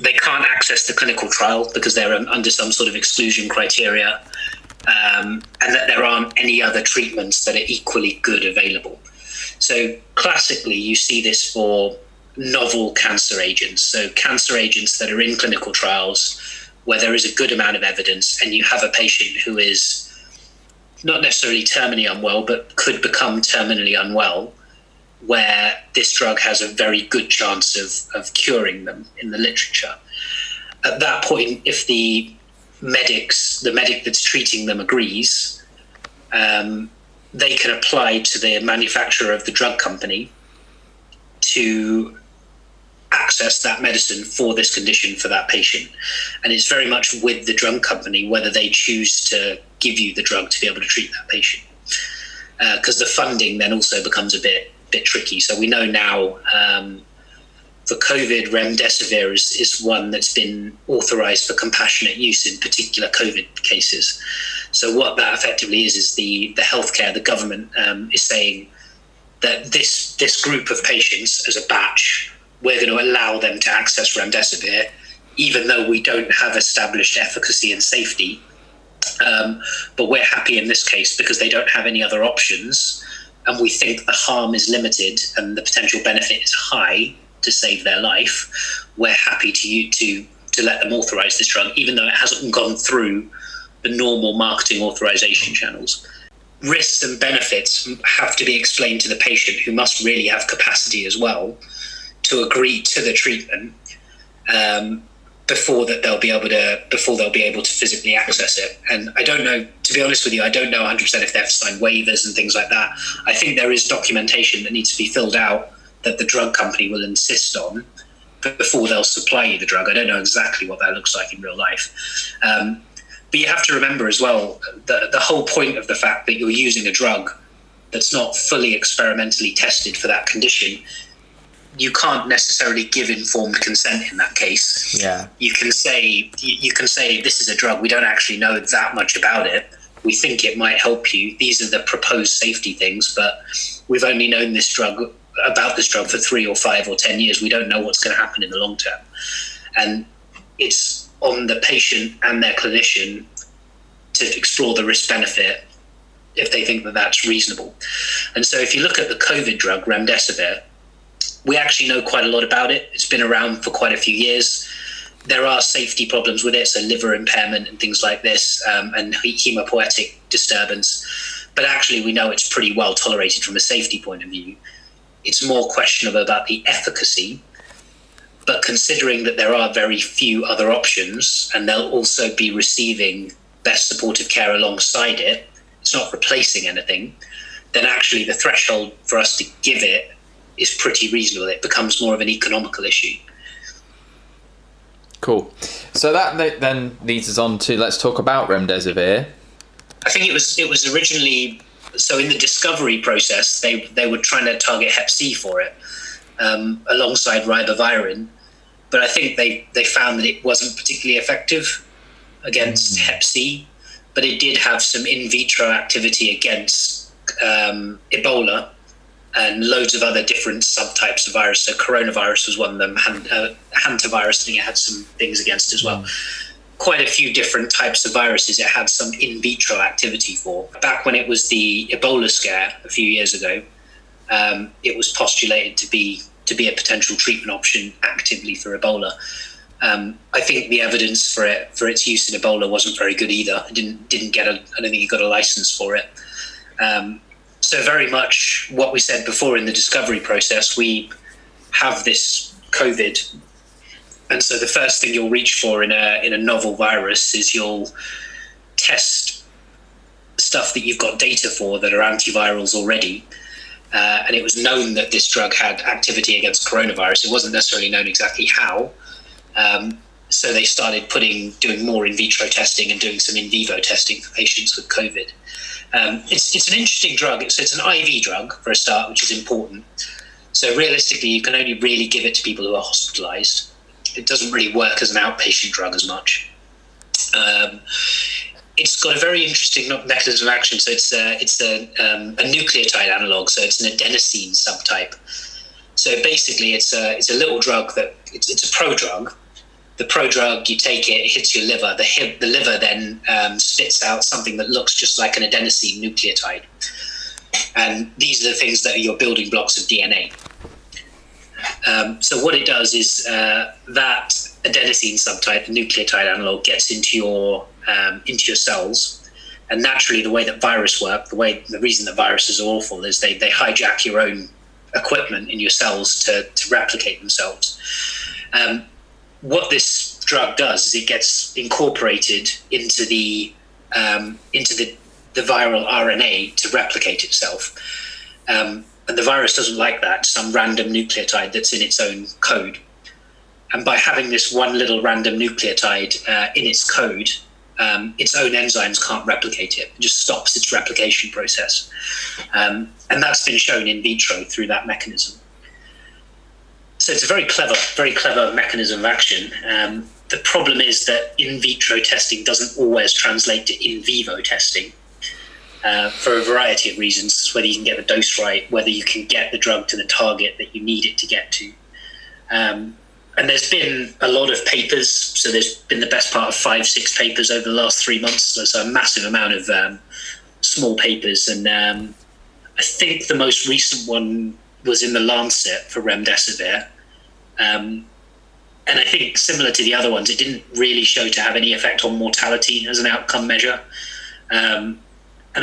They can't access the clinical trial because they're under some sort of exclusion criteria, and that there aren't any other treatments that are equally good available. So classically, you see this for novel cancer agents, so cancer agents that are in clinical trials where there is a good amount of evidence and you have a patient who is not necessarily terminally unwell, but could become terminally unwell, where this drug has a very good chance of curing them in the literature. At that point, if the medic that's treating them agrees, they can apply to the manufacturer of the drug company to access that medicine for this condition for that patient. And it's very much with the drug company whether they choose to give you the drug to be able to treat that patient, because the funding then also becomes a bit tricky. So we know now for COVID, remdesivir is one that's been authorized for compassionate use in particular COVID cases. So what that effectively is the healthcare, the government is saying that this group of patients as a batch, we're going to allow them to access remdesivir, even though we don't have established efficacy and safety. But we're happy in this case because they don't have any other options. And we think the harm is limited and the potential benefit is high to save their life. We're happy to let them authorize this drug, even though it hasn't gone through the normal marketing authorization channels. Risks and benefits have to be explained to the patient, who must really have capacity as well to agree to the treatment before they'll be able to physically access it. And I don't know, to be honest with you, I don't know 100% if they have to sign waivers and things like that. I think there is documentation that needs to be filled out that the drug company will insist on before they'll supply you the drug. I don't know exactly what that looks like in real life. But you have to remember as well, the whole point of the fact that you're using a drug that's not fully experimentally tested for that condition, you can't necessarily give informed consent in that case. Yeah. You can say this is a drug, we don't actually know that much about it. We think it might help you. These are the proposed safety things, but we've only known about this drug for 3 or 5 or 10 years. We don't know what's going to happen in the long term. And it's on the patient and their clinician to explore the risk benefit if they think that that's reasonable. And so if you look at the COVID drug, remdesivir, we actually know quite a lot about it. It's been around for quite a few years. There are safety problems with it, so liver impairment and things like this, and hematopoietic disturbance. But actually, we know it's pretty well tolerated from a safety point of view. It's more questionable about the efficacy. But considering that there are very few other options, and they'll also be receiving best supportive care alongside it, it's not replacing anything, then actually the threshold for us to give it is pretty reasonable. It becomes more of an economical issue. Cool. So that then leads us on to, let's talk about remdesivir. I think it was originally So in the discovery process, they were trying to target hep C for it, alongside ribavirin. But I think they found that it wasn't particularly effective against hep C, but it did have some in vitro activity against Ebola and loads of other different subtypes of virus. So coronavirus was one of them, hantavirus, and it had some things against as well. Quite a few different types of viruses it had some in vitro activity for. Back when it was the Ebola scare a few years ago, it was postulated to be a potential treatment option actively for Ebola. I think the evidence for its use in Ebola wasn't very good either. It didn't get I don't think it got a license for it. So very much what we said before in the discovery process, we have this COVID, and so the first thing you'll reach for in a novel virus is you'll test stuff that you've got data for that are antivirals already. And it was known that this drug had activity against coronavirus. It wasn't necessarily known exactly how. So they started doing more in vitro testing and doing some in vivo testing for patients with COVID. It's an interesting drug. It's an IV drug for a start, which is important. So realistically, you can only really give it to people who are hospitalized. It doesn't really work as an outpatient drug as much. It's got a very interesting mechanism of action. So it's a nucleotide analog. So it's an adenosine subtype. So basically, it's a little drug that it's a prodrug. The prodrug, you take it hits your liver. The liver then spits out something that looks just like an adenosine nucleotide. And these are the things that are your building blocks of DNA. So what it does is that adenosine subtype, the nucleotide analog, gets into your cells. And naturally, the way that virus work, the reason that viruses are awful is they hijack your own equipment in your cells to replicate themselves. What this drug does is it gets incorporated into the viral RNA to replicate itself. And the virus doesn't like that, some random nucleotide that's in its own code. And by having this one little random nucleotide in its code, its own enzymes can't replicate it. It just stops its replication process. And that's been shown in vitro through that mechanism. So it's a very clever mechanism of action. The problem is that in vitro testing doesn't always translate to in vivo testing. For a variety of reasons, whether you can get the dose right, whether you can get the drug to the target that you need it to get to. And there's been a lot of papers. So there's been the best part of 5-6 papers over the last 3 months. So a massive amount of small papers. And I think the most recent one was in The Lancet for remdesivir. And I think similar to the other ones, it didn't really show to have any effect on mortality as an outcome measure. And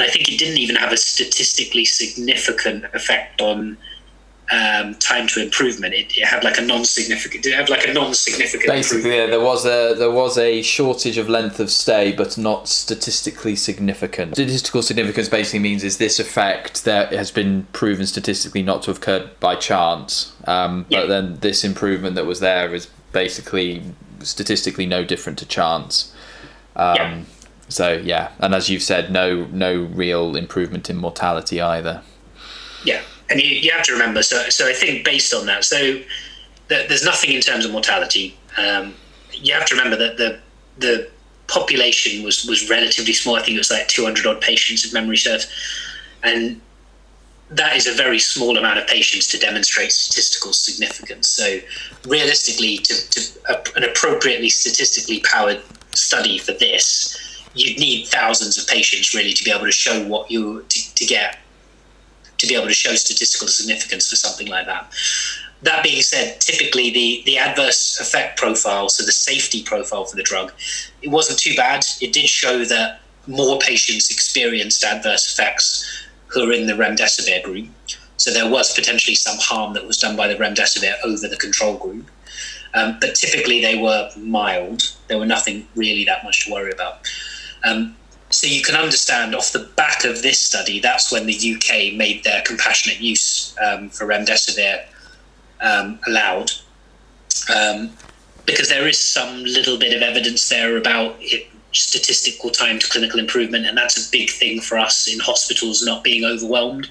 I think it didn't even have a statistically significant effect on time to improvement. It had like a non-significant. Basically, there was a shortage of length of stay, but not statistically significant. Statistical significance basically means is this effect that has been proven statistically not to have occurred by chance. But then this improvement that was there is basically statistically no different to chance. So yeah, and as you've said, no real improvement in mortality either. Yeah, and you have to remember. So I think based on that, there's nothing in terms of mortality. You have to remember that the population was relatively small. I think it was like 200 odd patients, if memory serves, and that is a very small amount of patients to demonstrate statistical significance. So realistically, to an appropriately statistically powered study for this, you'd need thousands of patients really to be able to show what you to be able to show statistical significance for something like that. That being said, typically the adverse effect profile, so the safety profile for the drug, it wasn't too bad. It did show that more patients experienced adverse effects who are in the remdesivir group. So there was potentially some harm that was done by the remdesivir over the control group. But typically they were mild. There were nothing really that much to worry about. So you can understand off the back of this study, that's when the UK made their compassionate use for remdesivir allowed, because there is some little bit of evidence there about it statistical time to clinical improvement, and that's a big thing for us in hospitals, not being overwhelmed.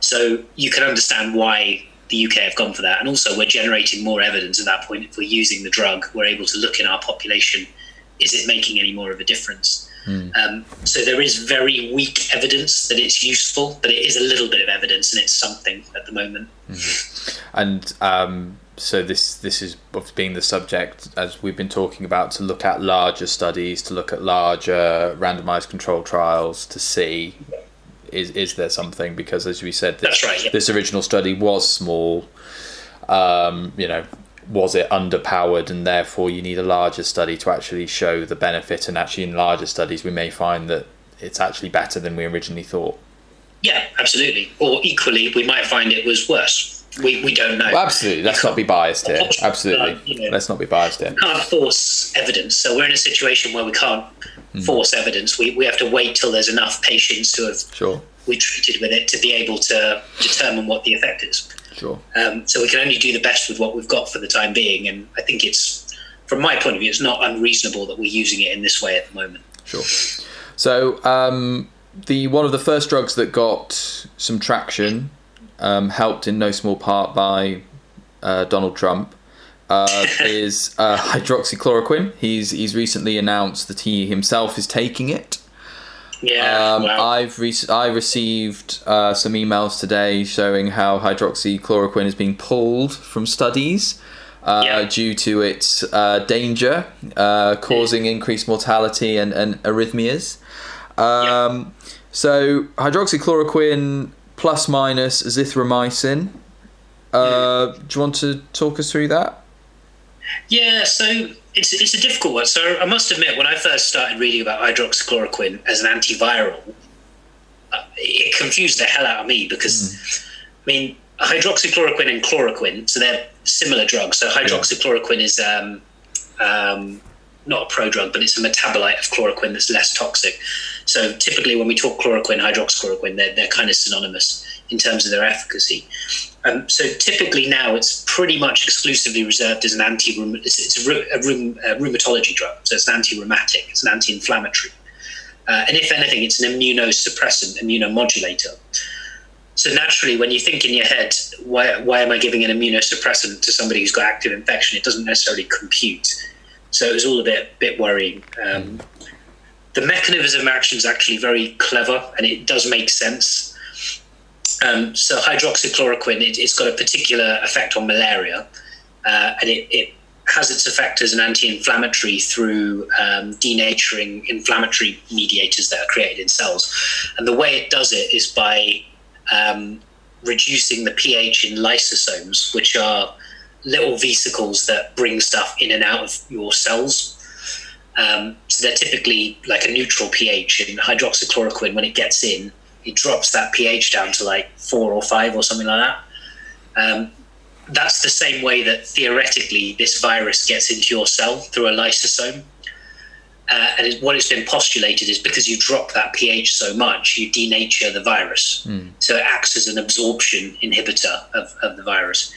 So you can understand why the UK have gone for that, and also we're generating more evidence at that point. If we're using the drug, we're able to look in our population, is it making any more of a difference? So there is very weak evidence that it's useful, but it is a little bit of evidence, and it's something at the moment. And so this is being the subject, as we've been talking about, to look at larger studies, to look at larger randomised controlled trials to see is there something, because as we said, this, this original study was small. You know, was it underpowered, and therefore you need a larger study to actually show the benefit, and actually in larger studies we may find that it's actually better than we originally thought. Yeah, absolutely. Or equally, we might find it was worse. We don't know. Well, absolutely. Let's not be biased here. Absolutely. Let's not be biased here. We can't force evidence. So we're in a situation where we can't force evidence. We have to wait till there's enough patients who have we treated with it to be able to determine what the effect is. So we can only do the best with what we've got for the time being, and I think it's, from my point of view, it's not unreasonable that we're using it in this way at the moment. So the one of the first drugs that got some traction, helped in no small part by Donald Trump, is hydroxychloroquine. He's recently announced that he himself is taking it. Wow. I received some emails today showing how hydroxychloroquine is being pulled from studies due to its danger, causing increased mortality and arrhythmias. So hydroxychloroquine plus minus azithromycin. Do you want to talk us through that? Yeah, so it's a difficult one. So I must admit, when I first started reading about hydroxychloroquine as an antiviral, it confused the hell out of me, because, I mean, hydroxychloroquine and chloroquine, so they're similar drugs. So hydroxychloroquine is not a prodrug, but it's a metabolite of chloroquine that's less toxic. So typically when we talk chloroquine, hydroxychloroquine, they're kind of synonymous in terms of their efficacy. So typically now it's pretty much exclusively reserved as an a rheumatology drug. So it's an anti-rheumatic, it's an anti-inflammatory. And if anything, it's an immunosuppressant, immunomodulator. So naturally, when you think in your head, why am I giving an immunosuppressant to somebody who's got active infection? It doesn't necessarily compute. So it was all a bit worrying. The mechanism of action is actually very clever, and it does make sense. So hydroxychloroquine, it's got a particular effect on malaria, and it has its effect as an anti-inflammatory through denaturing inflammatory mediators that are created in cells. And the way it does it is by reducing the pH in lysosomes, which are little vesicles that bring stuff in and out of your cells. So they're typically like a neutral pH, and hydroxychloroquine, when it gets in, it drops that pH down to like 4 or 5 or something like that. That's the same way that theoretically this virus gets into your cell through a lysosome. And what it's been postulated is because you drop that pH so much, you denature the virus. So it acts as an absorption inhibitor of the virus.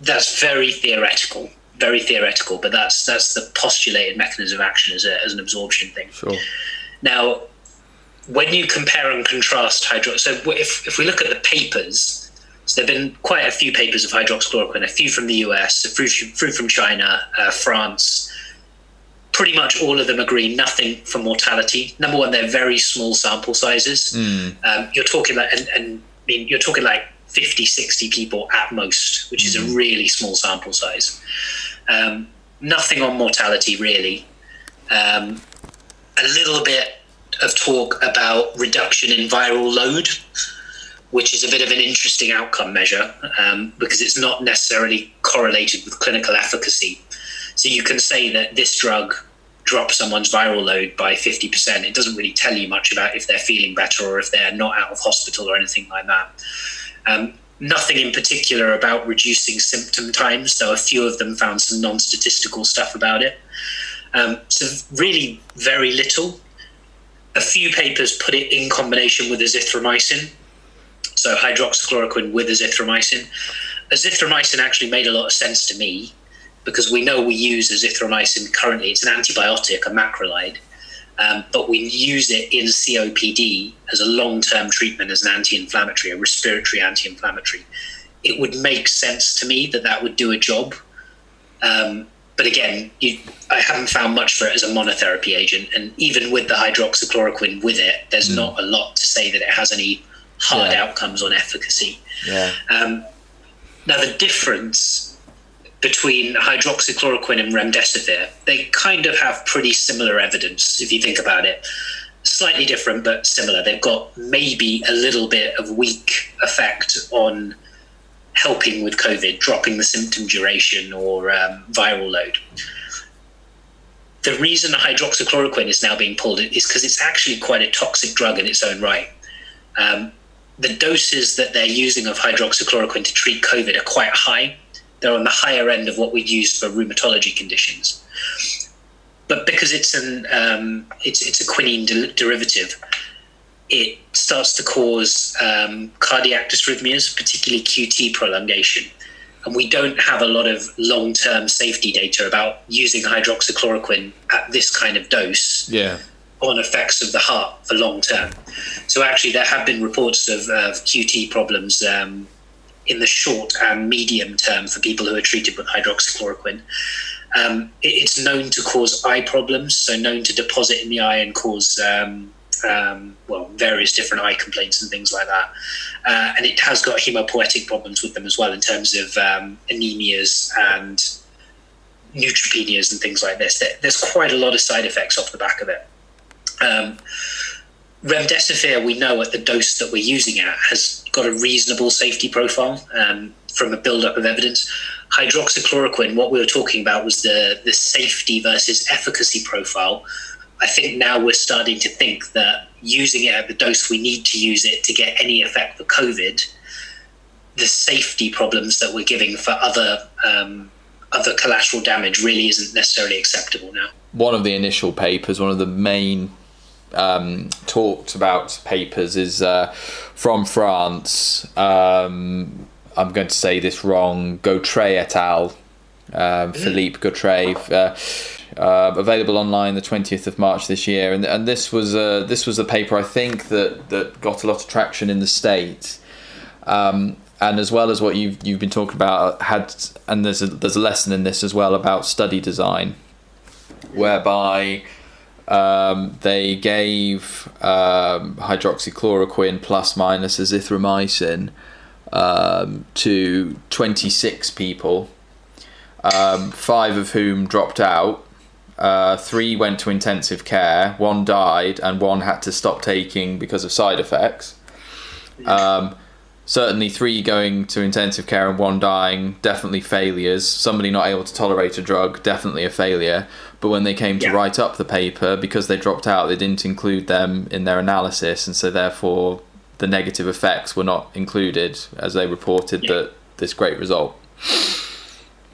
That's very theoretical, but that's the postulated mechanism of action as an absorption thing. Now, when you compare and contrast if we look at the papers, so there've been quite a few papers of hydroxychloroquine, a few from the US, a few from China, France. Pretty much all of them agree nothing for mortality. Number one, they're very small sample sizes. You're talking like, and I mean, you're talking like 50, 60 people at most, which is a really small sample size. Nothing on mortality really. A little bit of talk about reduction in viral load, which is a bit of an interesting outcome measure, because it's not necessarily correlated with clinical efficacy. So you can say that this drug drops someone's viral load by 50%. It doesn't really tell you much about if they're feeling better or if they're not out of hospital or anything like that. Nothing in particular about reducing symptom times, so a few of them found some non-statistical stuff about it. So really very little. A few papers put it in combination with azithromycin, so hydroxychloroquine with azithromycin. Azithromycin actually made a lot of sense to me because we know we use azithromycin currently. It's an antibiotic, a macrolide, but we use it in COPD as a long-term treatment, as an anti-inflammatory, a respiratory anti-inflammatory. It would make sense to me that that would do a job. But again, I haven't found much for it as a monotherapy agent. And even with the hydroxychloroquine with it, there's not a lot to say that it has any hard outcomes on efficacy. Yeah. Now, the difference between hydroxychloroquine and remdesivir, they kind of have pretty similar evidence, if you think about it. Slightly different, but similar. They've got maybe a little bit of weak effect on helping with COVID, dropping the symptom duration or viral load. The reason hydroxychloroquine is now being pulled is because it's actually quite a toxic drug in its own right. The doses that they're using of hydroxychloroquine to treat COVID are quite high. They're on the higher end of what we use for rheumatology conditions. But because it's it's a quinine derivative, it starts to cause cardiac dysrhythmias, particularly QT prolongation. And we don't have a lot of long-term safety data about using hydroxychloroquine at this kind of dose on effects of the heart for long-term. So actually there have been reports of QT problems in the short and medium term for people who are treated with hydroxychloroquine. It's known to cause eye problems, so known to deposit in the eye and cause various different eye complaints and things like that. And it has got hemopoietic problems with them as well in terms of anemias and neutropenias and things like this. There's quite a lot of side effects off the back of it. Remdesivir, we know at the dose that we're using at, has got a reasonable safety profile from a build-up of evidence. Hydroxychloroquine, what we were talking about was the safety versus efficacy profile. I think now we're starting to think that using it at the dose we need to use it to get any effect for COVID, the safety problems that we're giving for other collateral damage really isn't necessarily acceptable now. One of the initial papers, one of the main talked about papers is from France. I'm going to say this wrong, Gautret et al., Philippe Gautret, available online the 20th of March this year, and this was a paper I think that got a lot of traction in the States, and as well as what you've been talking about had, and there's a lesson in this as well about study design, whereby they gave hydroxychloroquine plus minus azithromycin to 26 people, 5 of whom dropped out, 3 went to intensive care, 1 died, and 1 had to stop taking because of side effects. Certainly 3 going to intensive care and 1 dying, definitely failures. Somebody not able to tolerate a drug, definitely a failure. But when they came to write up the paper, because they dropped out, they didn't include them in their analysis, and so therefore the negative effects were not included as they reported this great result.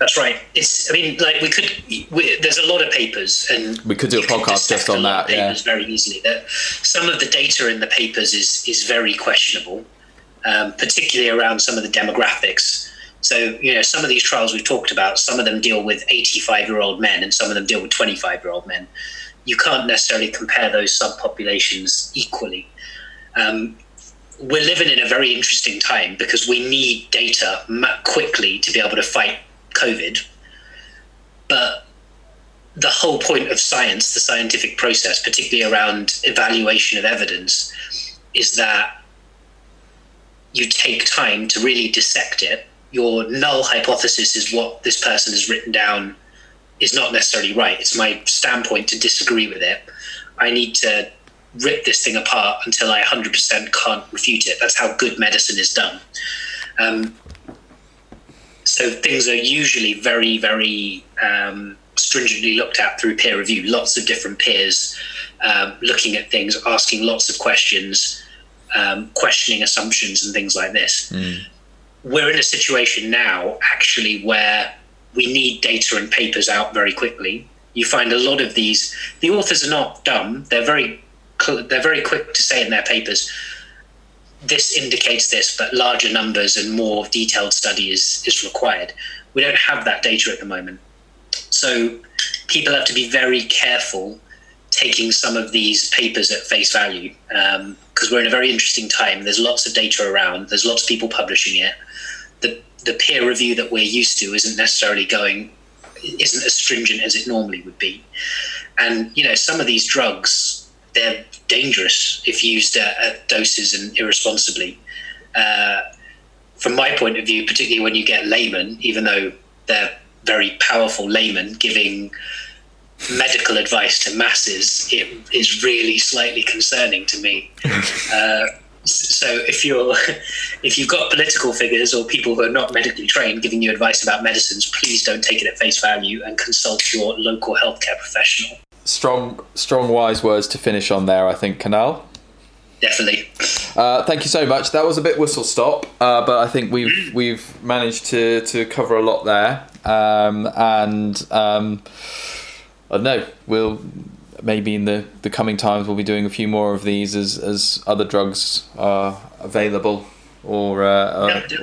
That's right. There's a lot of papers, and we could do a podcast just on that. Papers very easily. Some of the data in the papers is very questionable, particularly around some of the demographics. So, some of these trials we've talked about, some of them deal with 85-year-old men, and some of them deal with 25-year-old men. You can't necessarily compare those subpopulations equally. We're living in a very interesting time because we need data quickly to be able to fight COVID, but the whole point of science, the scientific process, particularly around evaluation of evidence, is that you take time to really dissect it. Your null hypothesis is what this person has written down is not necessarily right. It's my standpoint to disagree with it. I need to rip this thing apart until I 100% can't refute it. That's how good medicine is done. So things are usually very, very stringently looked at through peer review. Lots of different peers looking at things, asking lots of questions, questioning assumptions and things like this. We're in a situation now actually where we need data and papers out very quickly. You find a lot of these, the authors are not dumb. They're very quick to say in their papers, this indicates this, but larger numbers and more detailed study is required. We don't have that data at the moment. So people have to be very careful taking some of these papers at face value, because we're in a very interesting time. There's lots of data around. There's lots of people publishing it. The peer review that we're used to isn't as stringent as it normally would be. And, you know, some of these drugs, they're dangerous if used at doses and irresponsibly. From my point of view, particularly when you get laymen, even though they're very powerful laymen giving medical advice to masses, it is really slightly concerning to me. So if you've got political figures or people who are not medically trained giving you advice about medicines, please don't take it at face value and consult your local healthcare professional. Strong, wise words to finish on there, I think, Kunal. Definitely. Thank you so much. That was a bit whistle stop, but I think we've managed to cover a lot there. I don't know, we'll maybe in the coming times we'll be doing a few more of these as other drugs are available. We didn't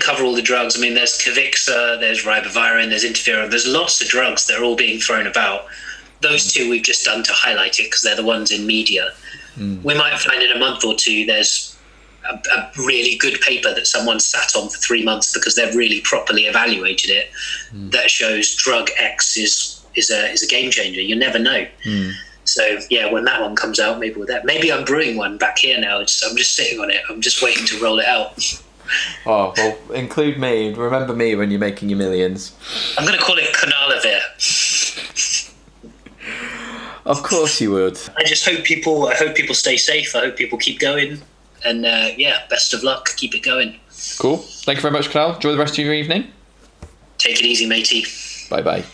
cover all the drugs. I mean, there's Cavixa, there's ribavirin, there's interferon. There's lots of drugs that are all being thrown about. Those two we've just done to highlight it because they're the ones in media. We might find in a month or two there's a really good paper that someone sat on for 3 months because they've really properly evaluated it that shows drug X is a game changer. You never know. So yeah, when that one comes out, maybe I'm brewing one back here now. I'm just sitting on it. I'm just waiting to roll it out. Oh, well, include me. Remember me when you're making your millions. I'm going to call it Kunalavir. Of course you would. I just hope people. I hope people stay safe. I hope people keep going. And yeah, best of luck. Keep it going. Cool. Thank you very much, Kunal. Enjoy the rest of your evening. Take it easy, matey. Bye bye.